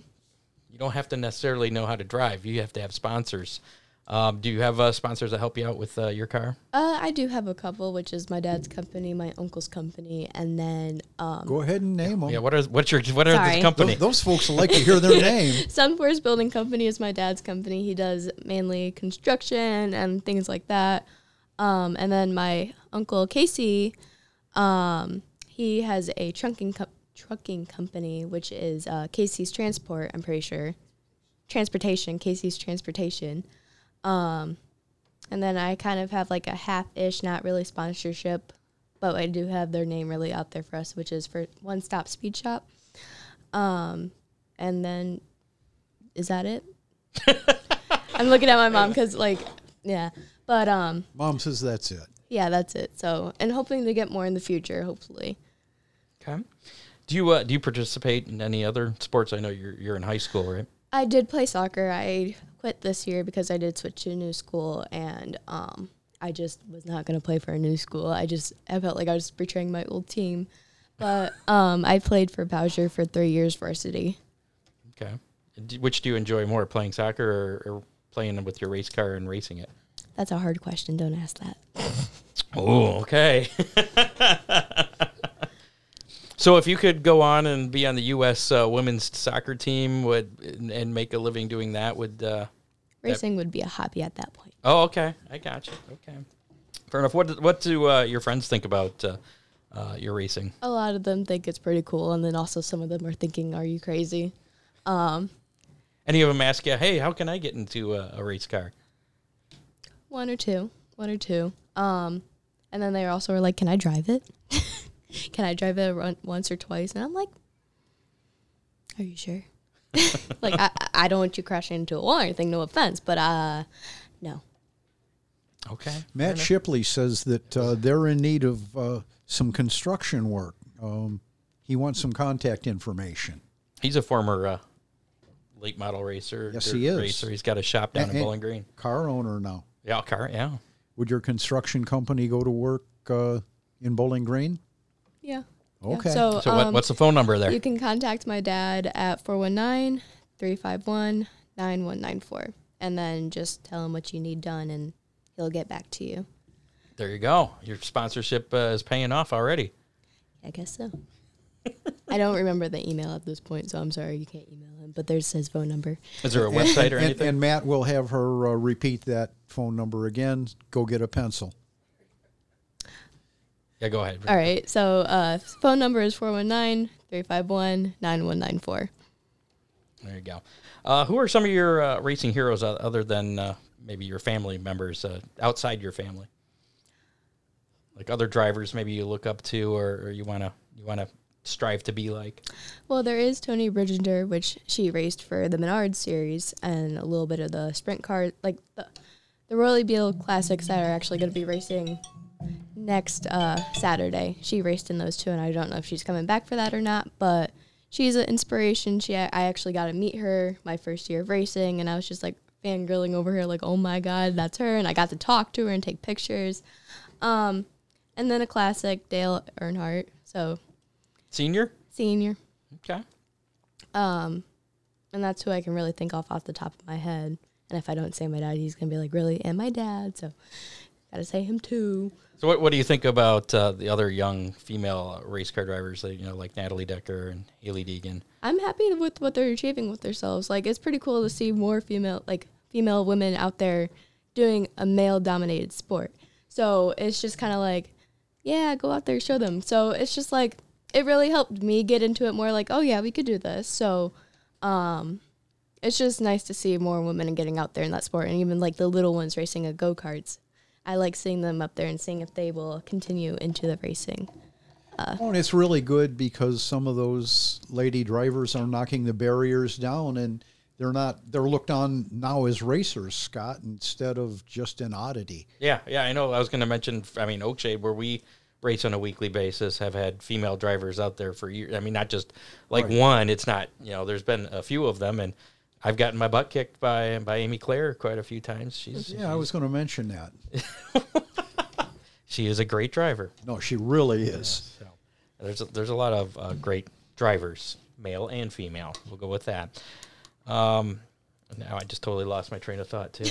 You don't have to necessarily know how to drive. You have to have sponsors. Do you have sponsors that help you out with your car? I do have a couple, which is my dad's company, my uncle's company, and then... Go ahead and name them. Yeah, what are the company? Those folks like to hear their name. Sunforce Building Company is my dad's company. He does mainly construction and things like that. And then my uncle, Casey, he has a trucking company, which is Casey's Transport, I'm pretty sure. Casey's Transportation. And then I kind of have like a half-ish, not really sponsorship, but I do have their name really out there for us, which is for One Stop Speed Shop. And then, is that it? I'm looking at my mom because, like, yeah. But Mom says that's it. Yeah, that's it. So, and hoping to get more in the future, hopefully. Okay. Do you participate in any other sports? I know you're in high school, right? I did play soccer. I quit this year because I did switch to a new school, and I just was not going to play for a new school. I felt like I was betraying my old team. But I played for Bowser for 3 years varsity. Okay. Which do you enjoy more, playing soccer or playing with your race car and racing it? That's a hard question. Don't ask that. Oh, okay. So if you could go on and be on the U.S. women's soccer team and make a living doing that, racing would be a hobby at that point. Oh, okay. I got you. Okay. Fair enough. What do your friends think about your racing? A lot of them think it's pretty cool, and then also some of them are thinking, are you crazy? Any of them ask you, hey, how can I get into a race car? One or two. And then they also were like, can I drive it? Can I drive it once or twice? And I'm like, are you sure? Like, I don't want you crashing into a wall or anything, no offense, but no. Okay. Matt Shipley says that they're in need of some construction work. He wants some contact information. He's a former late model racer. Yes, he is. He's got a shop down in Bowling Green. Car owner now. Yeah, yeah. Would your construction company go to work in Bowling Green? Yeah. Okay. Yeah. So what's the phone number there? You can contact my dad at 419-351-9194. And then just tell him what you need done, and he'll get back to you. There you go. Your sponsorship is paying off already. I guess so. I don't remember the email at this point, so I'm sorry you can't email him. But there's his phone number. Is there a website or anything? And Matt will have her repeat that phone number again. Go get a pencil. Yeah, go ahead. All right, so phone number is 419-351-9194. There you go. Who are some of your racing heroes other than maybe your family members outside your family? Like other drivers maybe you look up to or you want to strive to be like? Well, there is Toni Bridgender, which she raced for the Menards Series and a little bit of the sprint car, like the Royal Beale Classics that are actually going to be racing next Saturday. She raced in those two, and I don't know if she's coming back for that or not, but she's an inspiration. I actually got to meet her my first year of racing, and I was just like fangirling over her, like, oh my God, that's her. And I got to talk to her and take pictures. And then a classic, Dale Earnhardt. So Senior. Okay. And that's who I can really think off the top of my head. And if I don't say my dad, he's going to be like, really? And my dad. So got to say him too. So what do you think about the other young female race car drivers, like Natalie Decker and Haley Deegan? I'm happy with what they're achieving with themselves. Like, it's pretty cool to see more female, like female women out there doing a male-dominated sport. So it's just kind of like, yeah, go out there, show them. So it's just like, it really helped me get into it more like, oh, yeah, we could do this. So it's just nice to see more women getting out there in that sport, and even like the little ones racing a go-karts. I like seeing them up there and seeing if they will continue into the racing. And it's really good because some of those lady drivers are knocking the barriers down, and they're looked on now as racers, Scott, instead of just an oddity. Yeah, I know. I was going to mention, Oakshade, where we race on a weekly basis, have had female drivers out there for years. Not just like one. It's not, there's been a few of them, and I've gotten my butt kicked by Amy Claire quite a few times. I was going to mention that. She is a great driver. No, she really is. Yeah, so there's a lot of great drivers, male and female. We'll go with that. Now I just totally lost my train of thought, too.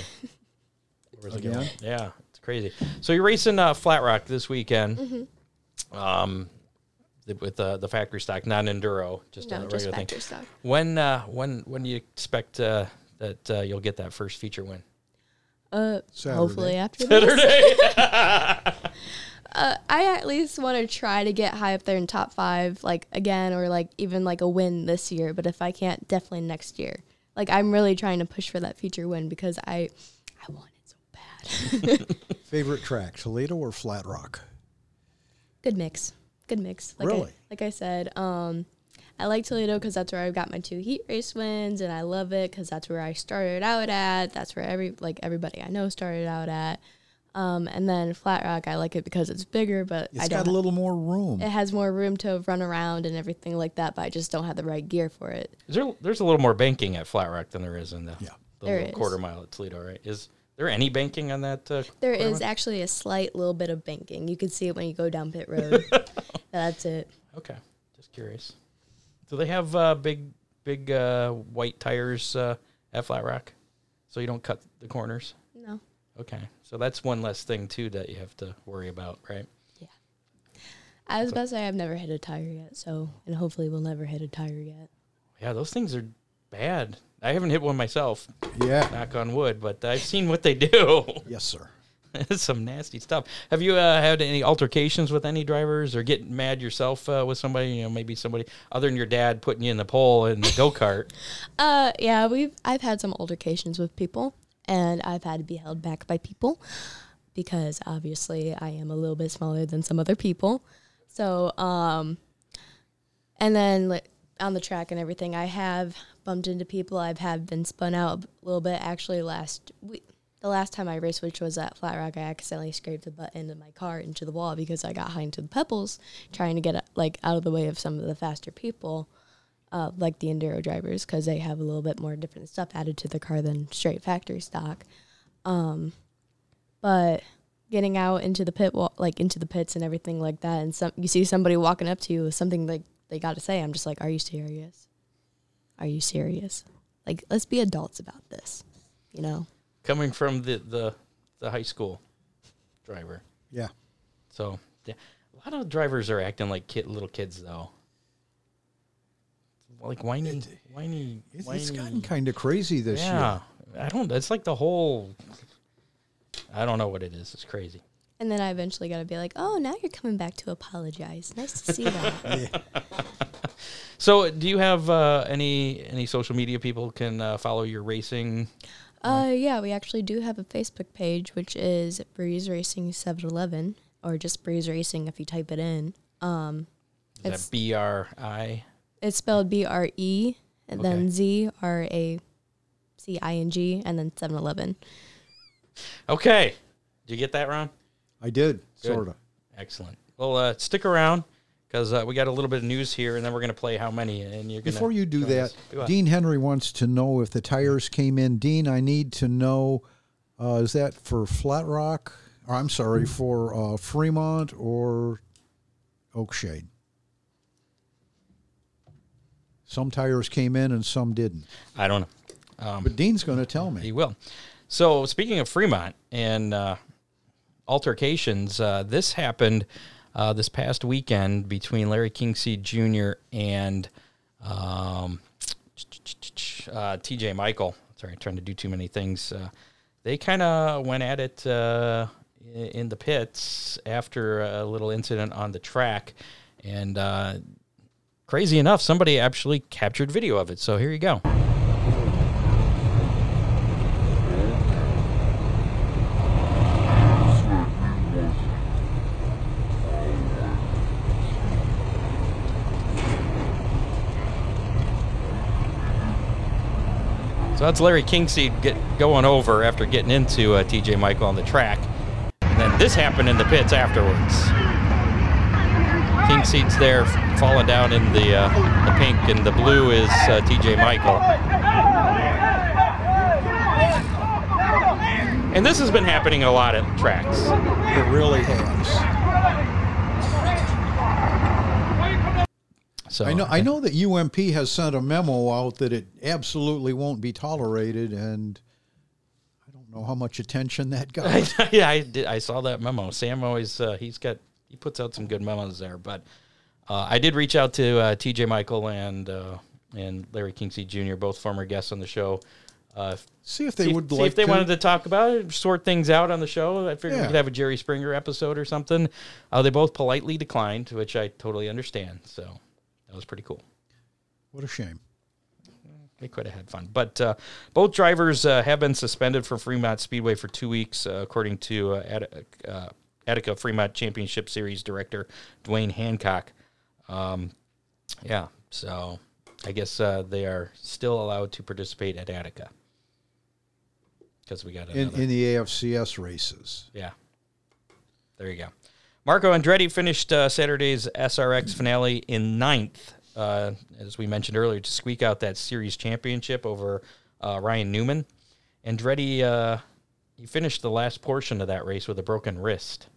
Again? Yeah, it's crazy. So you're racing Flat Rock this weekend, mm-hmm. With the factory stock, not enduro, just regular factory stock. When do you expect that you'll get that first feature win? Hopefully after Saturday. I at least want to try to get high up there in top 5, like again, or like even like a win this year. But if I can't, definitely next year. Like I'm really trying to push for that feature win because I want it so bad. Favorite track, Toledo or Flat Rock? Good mix. Really? Like I said, I like Toledo because that's where I've got my 2 heat race wins, and I love it because that's where I started out at. That's where everybody I know started out at. And then Flat Rock, I like it because it's bigger, but it's got a little more room. It has more room to run around and everything like that, but I just don't have the right gear for it. There's a little more banking at Flat Rock than there is in the quarter mile at Toledo, right? Is there any banking on that? There is actually a slight little bit of banking. You can see it when you go down pit road. That's it. Okay, just curious. Do they have big white tires at Flat Rock, so you don't cut the corners? No. Okay, so that's one less thing, too, that you have to worry about, right? Yeah. I was about to say I've never hit a tire yet, and hopefully we'll never hit a tire yet. Yeah, those things are bad. I haven't hit one myself, knock on wood, but I've seen what they do. Yes, sir. It's some nasty stuff. Have you had any altercations with any drivers or getting mad yourself with somebody, maybe somebody other than your dad putting you in the pole in the go-kart? Yeah, I've had some altercations with people. And I've had to be held back by people because, obviously, I am a little bit smaller than some other people. So, and then on the track and everything, I have bumped into people. I've been spun out a little bit. Actually, the last time I raced, which was at Flat Rock, I accidentally scraped the butt end of my car into the wall because I got high into the pebbles trying to get out of the way of some of the faster people. Like the enduro drivers, because they have a little bit more different stuff added to the car than straight factory stock. But getting out into the pit wall, into the pits and everything like that, and you see somebody walking up to you with something like they got to say, I'm just like, are you serious? Are you serious? Like, let's be adults about this, Coming from the high school driver. Yeah. So, yeah. A lot of drivers are acting like little kids, though. Like whiny. It's gotten kind of crazy this year. Yeah, it's like the whole, I don't know what it is. It's crazy. And then I eventually got to be like, oh, now you're coming back to apologize. Nice to see that. Yeah. So do you have any social media people can follow your racing? Yeah, we actually do have a Facebook page, which is Breeze Racing 711, or just Breeze Racing if you type it in. Is that BRI? It's spelled BRE, and then ZRACING, and then 7-Eleven. Okay. Did you get that, Ron? I did, sort of. Excellent. Well, stick around, because we got a little bit of news here, and then we're going to play how many. And you're Before you do that, Dean Henry wants to know if the tires came in. Dean, I need to know, is that for Flat Rock? Or, I'm sorry, for Fremont or Oakshade? Some tires came in and some didn't. I don't know. But Dean's going to tell me. He will. So speaking of Fremont and altercations, this happened this past weekend between Larry Kingsey Jr. and T.J. Michael. Sorry, I'm trying to do too many things. They kind of went at it in the pits after a little incident on the track. And crazy enough, somebody actually captured video of it. So here you go. So that's Larry Kingseed going over after getting into TJ Michael on the track. And then this happened in the pits afterwards. Kingseed's there falling down in the pink, and the blue is TJ Michael. And this has been happening a lot at tracks. It really has. So, I know that UMP has sent a memo out that it absolutely won't be tolerated, and I don't know how much attention that got. Yeah, I saw that memo. Sam always he puts out some good memos there, but I did reach out to TJ Michael and Larry Kingseed Jr., both former guests on the show. See if they wanted to talk about it, sort things out on the show. I figured we could have a Jerry Springer episode or something. They both politely declined, which I totally understand, so... That was pretty cool. What a shame. They could have had fun. But both drivers have been suspended from Fremont Speedway for 2 weeks, according to Attica Fremont Championship Series director Dwayne Hancock. So I guess they are still allowed to participate at Attica. Because we got another. In the AFCS races. Yeah. There you go. Marco Andretti finished Saturday's SRX finale in ninth, as we mentioned earlier, to squeak out that series championship over Ryan Newman. Andretti, he finished the last portion of that race with a broken wrist.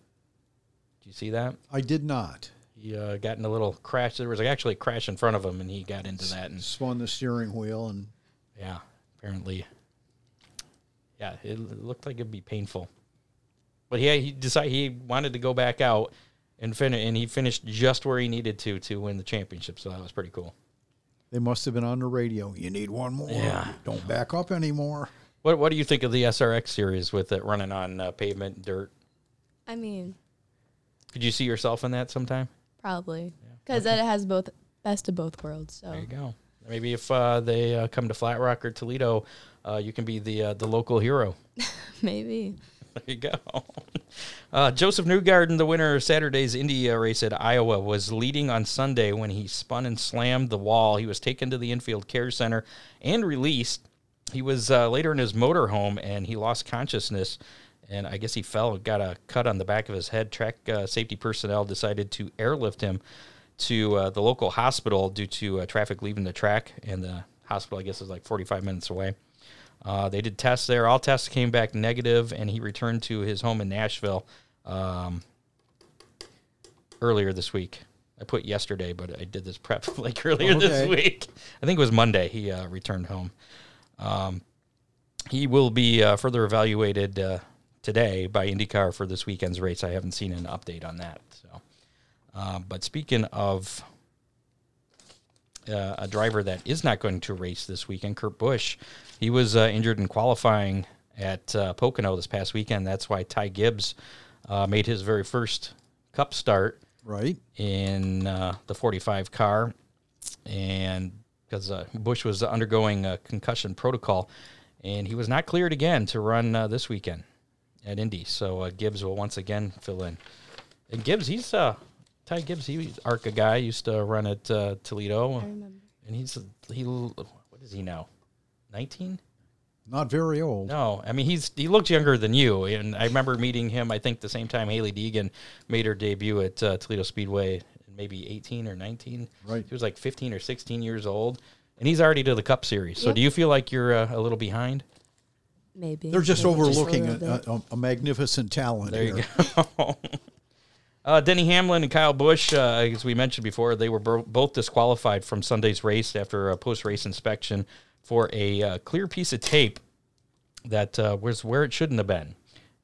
Did you see that? I did not. He got in a little crash. There was actually a crash in front of him, and he got into that. And spun the steering wheel. And yeah, apparently. Yeah, it looked like it would be painful. But he decided he wanted to go back out and finish, and he finished just where he needed to win the championship. So that was pretty cool. They must have been on the radio. You need one more. Yeah. Don't back up anymore. What do you think of the SRX series with it running on pavement and dirt? I mean, could you see yourself in that sometime? Probably, because it has both best of both worlds. So there you go. Maybe if they come to Flat Rock or Toledo, you can be the local hero. Maybe. There you go. Joseph Newgarden, the winner of Saturday's Indy race at Iowa, was leading on Sunday when he spun and slammed the wall. He was taken to the infield care center and released. He was later in his motorhome, and he lost consciousness, and I guess he fell and got a cut on the back of his head. Track safety personnel decided to airlift him to the local hospital due to traffic leaving the track, and the hospital, I guess, is like 45 minutes away. They did tests there. All tests came back negative, and he returned to his home in Nashville earlier this week. I put yesterday, but I did this prep like earlier this week. I think it was Monday he returned home. He will be further evaluated today by IndyCar for this weekend's race. I haven't seen an update on that. So, but speaking of a driver that is not going to race this weekend, Kurt Busch. He was injured in qualifying at Pocono this past weekend. That's why Ty Gibbs made his very first Cup start in the 45 car, and because Busch was undergoing a concussion protocol, and he was not cleared again to run this weekend at Indy. So Gibbs will once again fill in. And Gibbs, he's Ty Gibbs, he's ARCA guy, used to run at Toledo. I remember. And what is he now, 19? Not very old. No, I mean, he looked younger than you, and I remember meeting him, I think, the same time Haley Deegan made her debut at Toledo Speedway, maybe 18 or 19. Right. He was like 15 or 16 years old, and he's already to the Cup Series. Yep. So do you feel like you're a little behind? Maybe. They're just overlooking a magnificent talent There you go. Denny Hamlin and Kyle Busch, as we mentioned before, they were both disqualified from Sunday's race after a post-race inspection for a clear piece of tape that was where it shouldn't have been.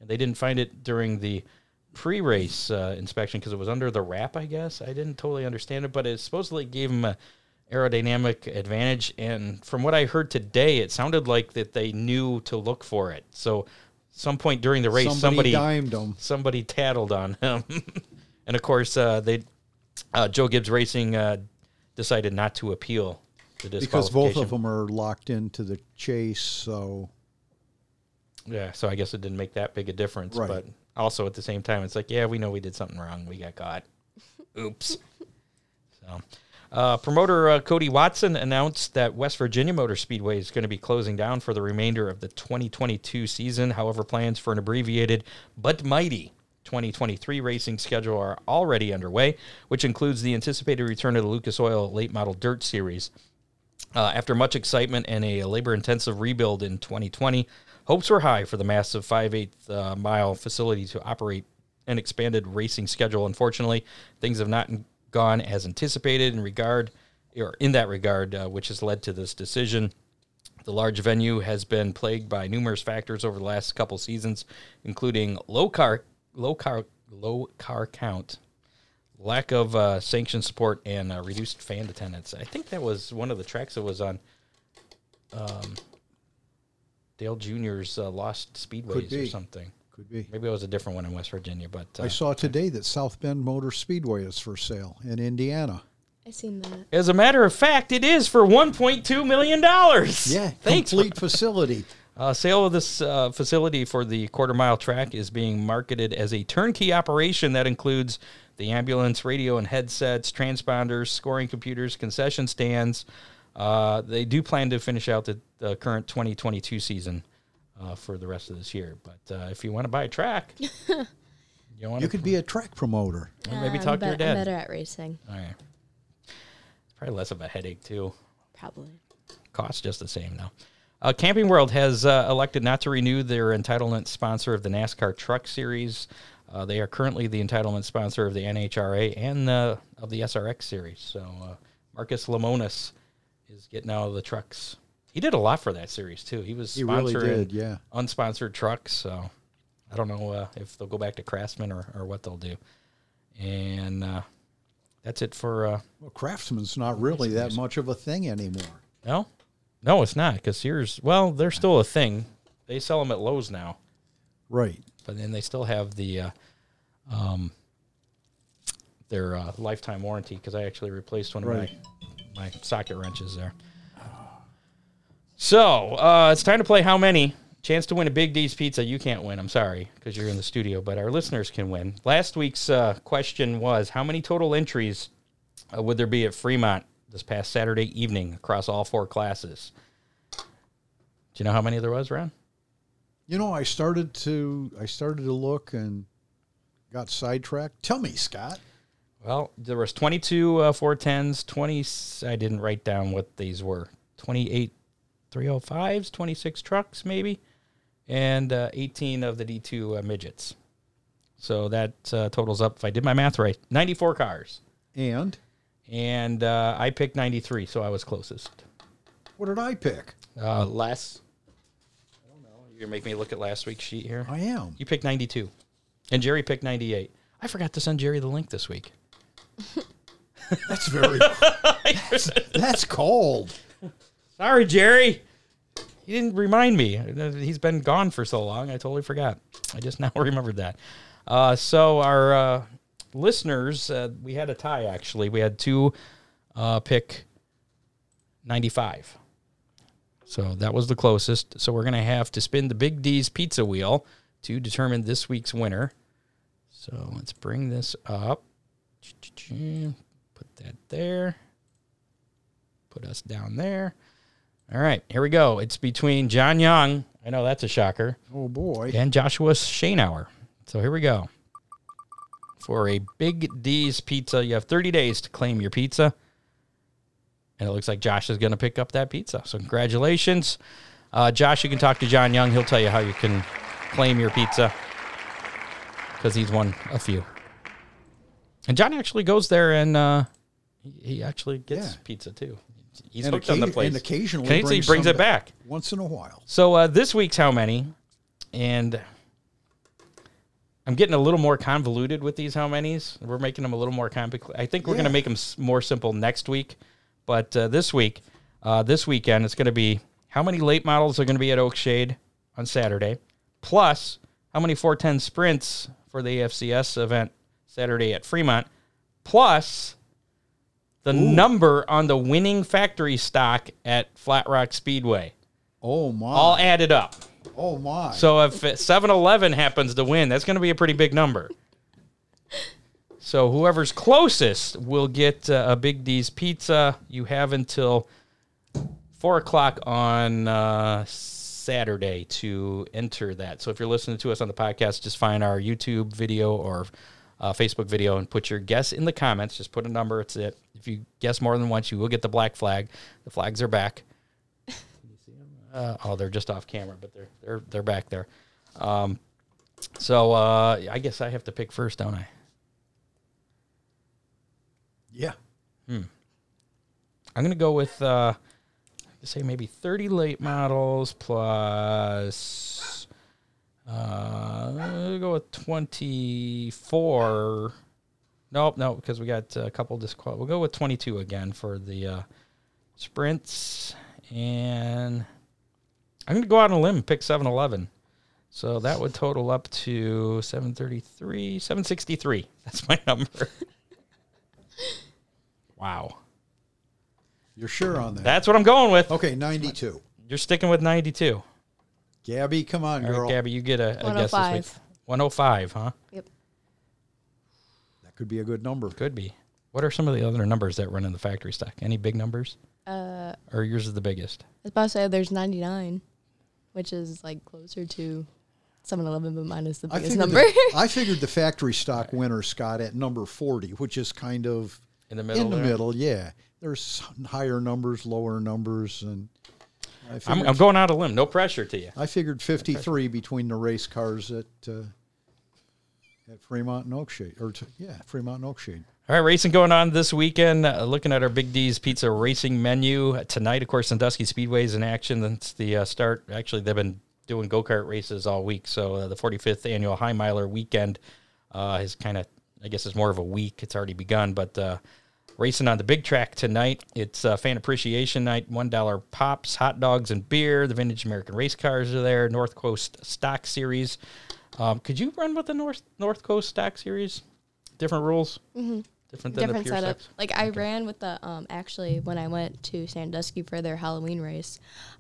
And they didn't find it during the pre-race inspection because it was under the wrap, I guess. I didn't totally understand it, but it supposedly gave them aerodynamic advantage. And from what I heard today, it sounded like that they knew to look for it. So some point during the race, somebody dimed him. Somebody tattled on him. And of course, Joe Gibbs Racing decided not to appeal the disqualification. Because both of them are locked into the chase, so... Yeah, so I guess it didn't make that big a difference. Right. But also at the same time, it's like, yeah, we know we did something wrong. We got caught. Oops. So, promoter Cody Watson announced that West Virginia Motor Speedway is going to be closing down for the remainder of the 2022 season. However, plans for an abbreviated but mighty 2023 racing schedule are already underway, which includes the anticipated return of the Lucas Oil Late Model Dirt Series. After much excitement and a labor-intensive rebuild in 2020, hopes were high for the massive 5/8 mile facility to operate an expanded racing schedule. Unfortunately, things have not gone as anticipated in that regard, which has led to this decision. The large venue has been plagued by numerous factors over the last couple seasons, including low car count, lack of sanction support, and reduced fan attendance. I think that was one of the tracks that was on. Dale Jr.'s Lost Speedways or something. Could be. Maybe it was a different one in West Virginia. But I saw today that South Bend Motor Speedway is for sale in Indiana. I seen that. As a matter of fact, it is for $1.2 million. Yeah, complete facility. Sale of this facility for the quarter-mile track is being marketed as a turnkey operation that includes the ambulance, radio and headsets, transponders, scoring computers, concession stands. They do plan to finish out the current 2022 season for the rest of this year. But if you want to buy a track, you could be a track promoter. Maybe talk to your dad. I'm better at racing. All right. It's probably less of a headache, too. Probably. Costs just the same, though. Camping World has elected not to renew their entitlement sponsor of the NASCAR Truck Series. They are currently the entitlement sponsor of the NHRA and of the SRX Series. So Marcus Lemonis is getting out of the trucks. He did a lot for that series, too. He was sponsoring unsponsored trucks, so I don't know if they'll go back to Craftsman or what they'll do. And that's it for... well, Craftsman's not really that much of a thing anymore. No? No, it's not, because Sears... Well, they're still a thing. They sell them at Lowe's now. Right. But then they still have the... their lifetime warranty, because I actually replaced one of my socket wrenches there. So, it's time to play How Many? Chance to win a Big D's Pizza. You can't win, I'm sorry, because you're in the studio, but our listeners can win. Last week's question was, how many total entries would there be at Fremont this past Saturday evening across all four classes? Do you know how many there was, Ron? You know, I started to look and got sidetracked. Tell me, Scott. Well, there was 22 410s, 20, I didn't write down what these were, 28 305s, 26 trucks maybe, and 18 of the D2 midgets. So that totals up, if I did my math right, 94 cars. And I picked 93, so I was closest. What did I pick? Less. I don't know. You're going to make me look at last week's sheet here? I am. You picked 92, and Jerry picked 98. I forgot to send Jerry the link this week. That's very... that's cold. Sorry, Jerry. He didn't remind me. He's been gone for so long, I totally forgot. I just now remembered that. So our listeners, we had a tie, actually. We had two pick 95. So that was the closest. So we're going to have to spin the Big D's Pizza Wheel to determine this week's winner. So let's bring this up. Put that there. Put us down there. All right, here we go. It's between John Young. I know that's a shocker. Oh, boy. And Joshua Shanauer. So here we go. For a Big D's Pizza, you have 30 days to claim your pizza. And it looks like Josh is going to pick up that pizza. So congratulations. Josh, you can talk to John Young. He'll tell you how you can claim your pizza, because he's won a few. And John actually goes there and he actually gets pizza too. He's hooked on the place. And occasionally brings it back. Once in a while. So this week's How Many? And I'm getting a little more convoluted with these How Many's. We're making them a little more complicated. I think we're going to make them more simple next week. But this weekend, it's going to be how many late models are going to be at Oakshade on Saturday, plus how many 410 sprints for the AFCS event Saturday at Fremont, plus the number on the winning factory stock at Flat Rock Speedway. Oh, my. All added up. Oh, my. So if 7-Eleven happens to win, that's going to be a pretty big number. So whoever's closest will get a Big D's Pizza. You have until 4 o'clock on Saturday to enter that. So if you're listening to us on the podcast, just find our YouTube video or Facebook video and put your guess in the comments. Just put a number. It's it. If you guess more than once, you will get the black flag. The flags are back. They're just off camera, but they're back there. So I guess I have to pick first, don't I? Yeah. I'm gonna go with say maybe 30 late models plus. I'm gonna go with 24. No, because we got a couple disqual. We'll go with 22 again for the sprints and. I'm going to go out on a limb and pick 7-Eleven. So that would total up to 733, 763. That's my number. Wow. You're sure on that? That's what I'm going with. Okay, 92. You're sticking with 92. Gabby, come on, girl. All right, Gabby, you get a guess this week. 105, huh? Yep. That could be a good number. Could be. What are some of the other numbers that run in the factory stock? Any big numbers? Or yours is the biggest? I was about to say there's 99. Which is, like, closer to 7-Eleven, but minus the biggest number. I figured the factory stock winner, Scott, at number 40, which is kind of in the middle, yeah. There's higher numbers, lower numbers, and I'm going out of limb. No pressure to you. I figured 53 between the race cars at Fremont and Oakshade, Fremont and Oakshade. All right, racing going on this weekend. Looking at our Big D's Pizza racing menu. Tonight, of course, Sandusky Speedway is in action. That's the start. Actually, they've been doing go-kart races all week, so the 45th Annual High Miler weekend is kind of, I guess it's more of a week. It's already begun, but racing on the big track tonight. It's Fan Appreciation Night, $1 Pops, hot dogs and beer. The Vintage American Race Cars are there, North Coast Stock Series. Could you run with the North Coast Stock Series? Different rules? Mm-hmm. Different setup. Like, I ran with the, actually, when I went to Sandusky for their Halloween race,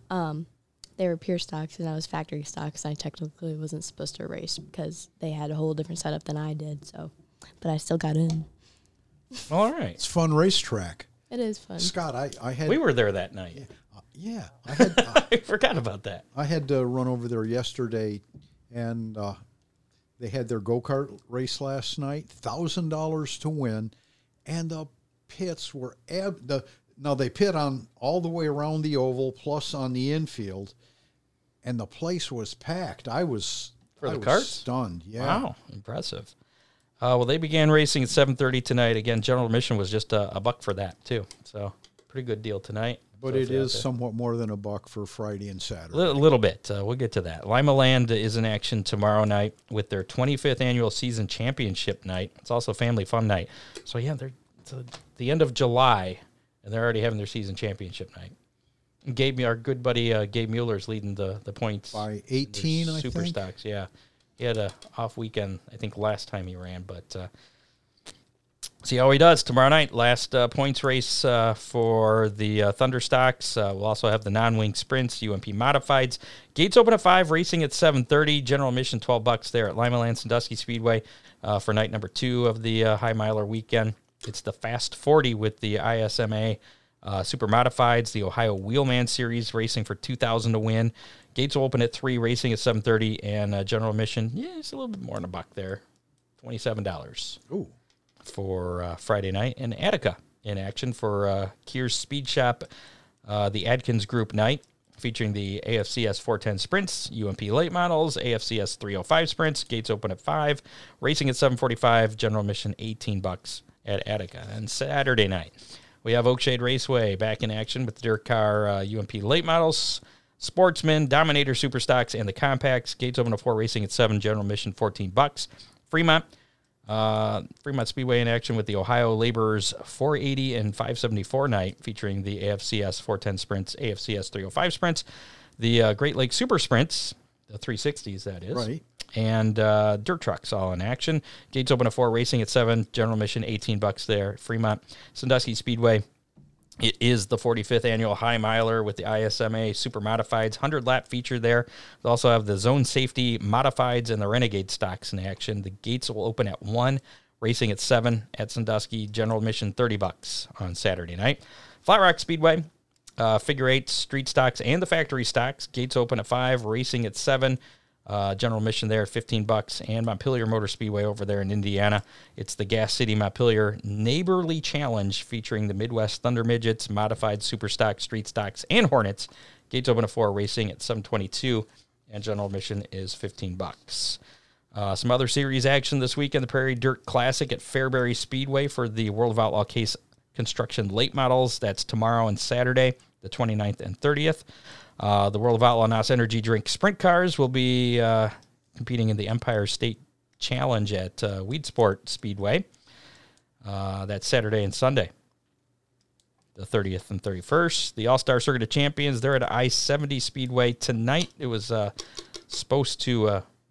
they were pure stocks, and I was factory stocks, and I technically wasn't supposed to race because they had a whole different setup than I did, so, but I still got in. All right. It's a fun racetrack. It is fun. Scott, I had... We were there that night. Yeah. I had... I forgot about that. I had to run over there yesterday, and... they had their go-kart race last night, $1,000 to win, and the pits were... Now, they pit on all the way around the oval, plus on the infield, and the place was packed. I was stunned. Yeah. Wow, impressive. Well, they began racing at 7:30 tonight. Again, general admission was just a buck for that, too. So, pretty good deal tonight. But it is somewhat more than a buck for Friday and Saturday. A little bit. We'll get to that. Lima Land is in action tomorrow night with their 25th annual season championship night. It's also family fun night. So, yeah, it's the end of July, and they're already having their season championship night. And our good buddy Gabe Mueller's leading the points. By 18, I think. Super stocks, yeah. He had an off weekend, I think, last time he ran, but... see how he does tomorrow night. Last points race for the Thunderstocks. We'll also have the non-wing sprints, UMP modifieds. Gates open at 5, racing at 7:30. General admission, $12 there at Lima Land Sandusky Speedway for night number 2 of the High Miler weekend. It's the Fast 40 with the ISMA Super Modifieds, the Ohio Wheelman Series, racing for $2,000 to win. Gates will open at 3, racing at 7:30, and general admission. Yeah, it's a little bit more than a buck there, $27. Ooh. For Friday night, and Attica in action for Keir's Speed Shop, the Adkins Group night, featuring the AFCS 410 sprints, UMP late models, AFCS 305 sprints, gates open at 5, racing at 7:45, general admission $18 at Attica. And Saturday night, we have Oakshade Raceway back in action with the dirt car, UMP late models, Sportsman, Dominator Superstocks, and the Compacts, gates open at 4, racing at 7, general admission $14. Fremont, Fremont Speedway in action with the Ohio Laborers 480 and 574 night, featuring the AFCS 410 sprints, AFCS 305 sprints, the Great Lakes Super Sprints, the 360s, that is. Right. And dirt trucks all in action. Gates open at 4, racing at 7. General admission, $18 there. Fremont, Sandusky Speedway. It is the 45th annual High Miler with the ISMA Super Modifieds 100-lap feature there. They also have the Zone Safety Modifieds and the Renegade Stocks in action. The gates will open at 1, racing at 7 at Sandusky. General admission, $30 on Saturday night. Flat Rock Speedway, figure eights, street stocks, and the factory stocks. Gates open at 5, racing at 7. General admission there at $15. And Montpelier Motor Speedway over there in Indiana. It's the Gas City Montpelier Neighborly Challenge featuring the Midwest Thunder Midgets, Modified Superstock, Street Stocks, and Hornets. Gates open at 4, racing at 722, and general admission is $15. Some other series action this weekend: the Prairie Dirt Classic at Fairbury Speedway for the World of Outlaw Case Construction late models. That's tomorrow and Saturday, the 29th and 30th. The World of Outlaw NOS Energy Drink Sprint Cars will be competing in the Empire State Challenge at Weedsport Speedway. That's Saturday and Sunday, the 30th and 31st. The All-Star Circuit of Champions, they're at I-70 Speedway tonight. It was they were supposed to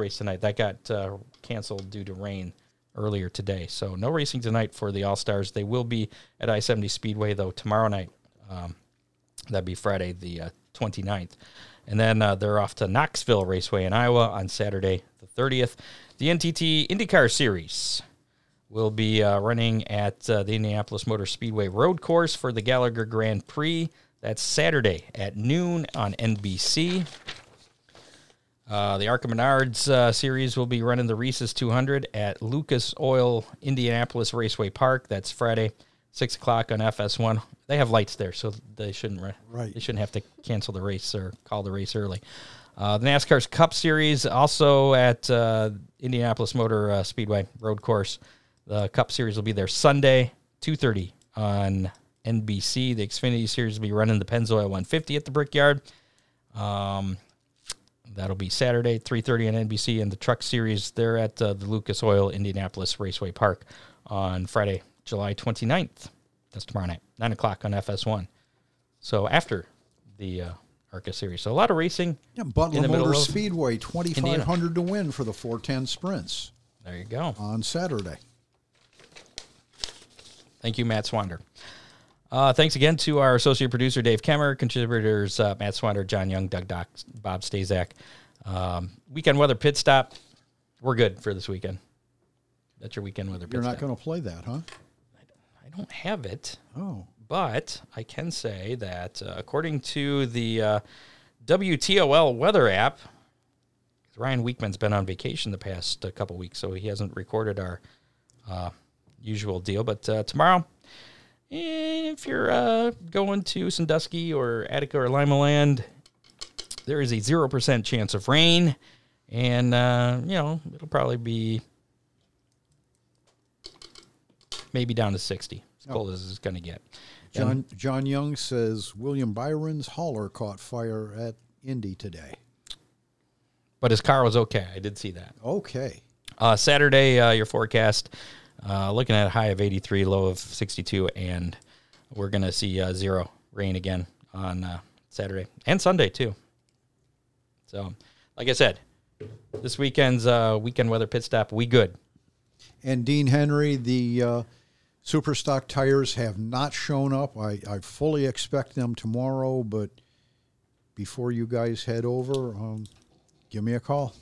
race tonight. That got canceled due to rain earlier today. So no racing tonight for the All-Stars. They will be at I-70 Speedway, though, tomorrow night. That'd be Friday the 29th. And then they're off to Knoxville Raceway in Iowa on Saturday the 30th. The NTT IndyCar Series will be running at the Indianapolis Motor Speedway Road Course for the Gallagher Grand Prix. That's Saturday at noon on NBC. The ARCA Menards Series will be running the Reese's 200 at Lucas Oil Indianapolis Raceway Park. That's Friday, 6 o'clock on FS1. They have lights there, so they shouldn't They shouldn't have to cancel the race or call the race early. The NASCAR's Cup Series, also at Indianapolis Motor Speedway Road Course. The Cup Series will be there Sunday, 2:30 on NBC. The Xfinity Series will be running the Pennzoil 150 at the Brickyard. That'll be Saturday, 3:30 on NBC. And the Truck Series, they're at the Lucas Oil Indianapolis Raceway Park on Friday, July 29th. That's tomorrow night, 9 o'clock on FS1. So after the ARCA series. So a lot of racing. Yeah, Butler Motor Speedway, 2,500 to win for the 410 sprints. There you go. On Saturday. Thank you, Matt Swander. Thanks again to our associate producer, Dave Kemmer, contributors, Matt Swander, John Young, Doug Dock, Bob Stazak. Weekend weather pit stop. We're good for this weekend. That's your weekend weather pit stop. You're not going to play that, huh? I don't have it. Oh, but I can say that according to the WTOL weather app, Ryan Weekman's been on vacation the past couple weeks, so he hasn't recorded our usual deal. But tomorrow, if you're going to Sandusky or Attica or Lima Land, there is a 0% chance of rain, and it'll probably be maybe down to 60, as cold as it's going to get. John Young says, William Byron's hauler caught fire at Indy today. But his car was okay. I did see that. Okay. Saturday, your forecast, looking at a high of 83, low of 62, and we're going to see zero rain again on Saturday and Sunday, too. So, like I said, this weekend's weekend weather pit stop, we good. And Dean Henry, the... Superstock tires have not shown up. I fully expect them tomorrow, but before you guys head over, give me a call.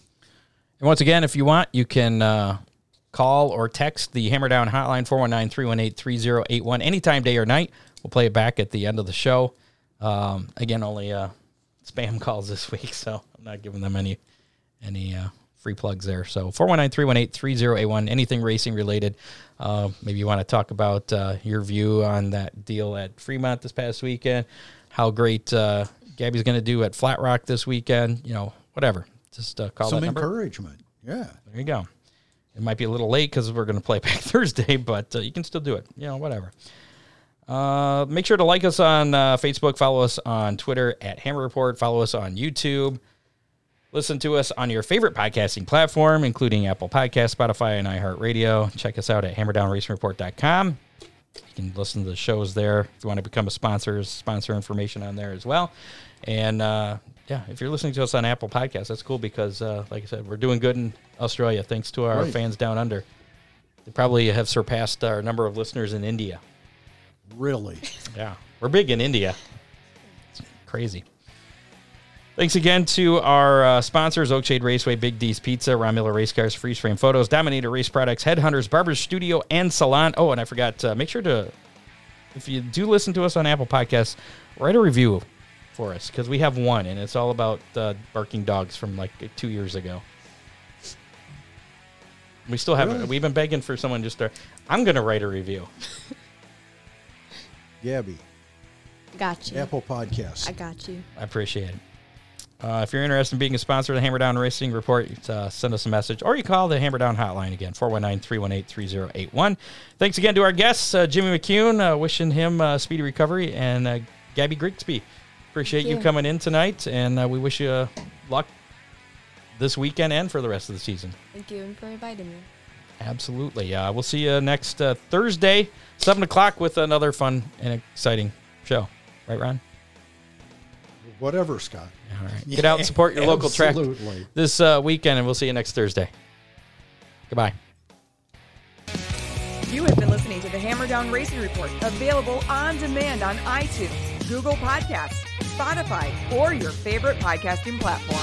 And once again, if you want, you can call or text the Hammer Down hotline, 419-318-3081, anytime, day or night. We'll play it back at the end of the show. Again, only spam calls this week, so I'm not giving them any free plugs there. So 419-318-3081, anything racing related. Maybe you want to talk about your view on that deal at Fremont this past weekend, how great Gabby's going to do at Flat Rock this weekend, whatever. Just call that number. Some encouragement. Yeah. There you go. It might be a little late because we're going to play back Thursday, but you can still do it. Whatever. Make sure to like us on Facebook. Follow us on Twitter at Hammer Report. Follow us on YouTube. Listen to us on your favorite podcasting platform, including Apple Podcasts, Spotify, and iHeartRadio. Check us out at hammerdownracingreport.com. You can listen to the shows there. If you want to become a sponsor, sponsor information on there as well. And, yeah, if you're listening to us on Apple Podcasts, that's cool because, like I said, we're doing good in Australia thanks to our fans down under. They probably have surpassed our number of listeners in India. Really? Yeah. We're big in India. It's crazy. Thanks again to our sponsors, Oakshade Raceway, Big D's Pizza, Miller Race Cars, Freeze Frame Photos, Dominator Race Products, Headhunters, Barber's Studio, and Salon. Oh, and I forgot, make sure to, if you do listen to us on Apple Podcasts, write a review for us, because we have one, and it's all about barking dogs from like 2 years ago. We still haven't, we've been begging for someone to start. I'm going to write a review. Gabby. Got you. Apple Podcasts. I got you. I appreciate it. If you're interested in being a sponsor of the Hammer Down Racing Report, send us a message, or you call the Hammer Down hotline again, 419-318-3081. Thanks again to our guests, Jimmy McCune, wishing him speedy recovery, and Gabby Grigsby. Appreciate you coming in tonight, and we wish you luck this weekend and for the rest of the season. Thank you, and for inviting me. Absolutely. We'll see you next Thursday, 7 o'clock, with another fun and exciting show. Right, Ron? Whatever, Scott. All right. Get out and support your local track this weekend, and we'll see you next Thursday. Goodbye. You have been listening to the Hammer Down Racing Report, available on demand on iTunes, Google Podcasts, Spotify, or your favorite podcasting platform.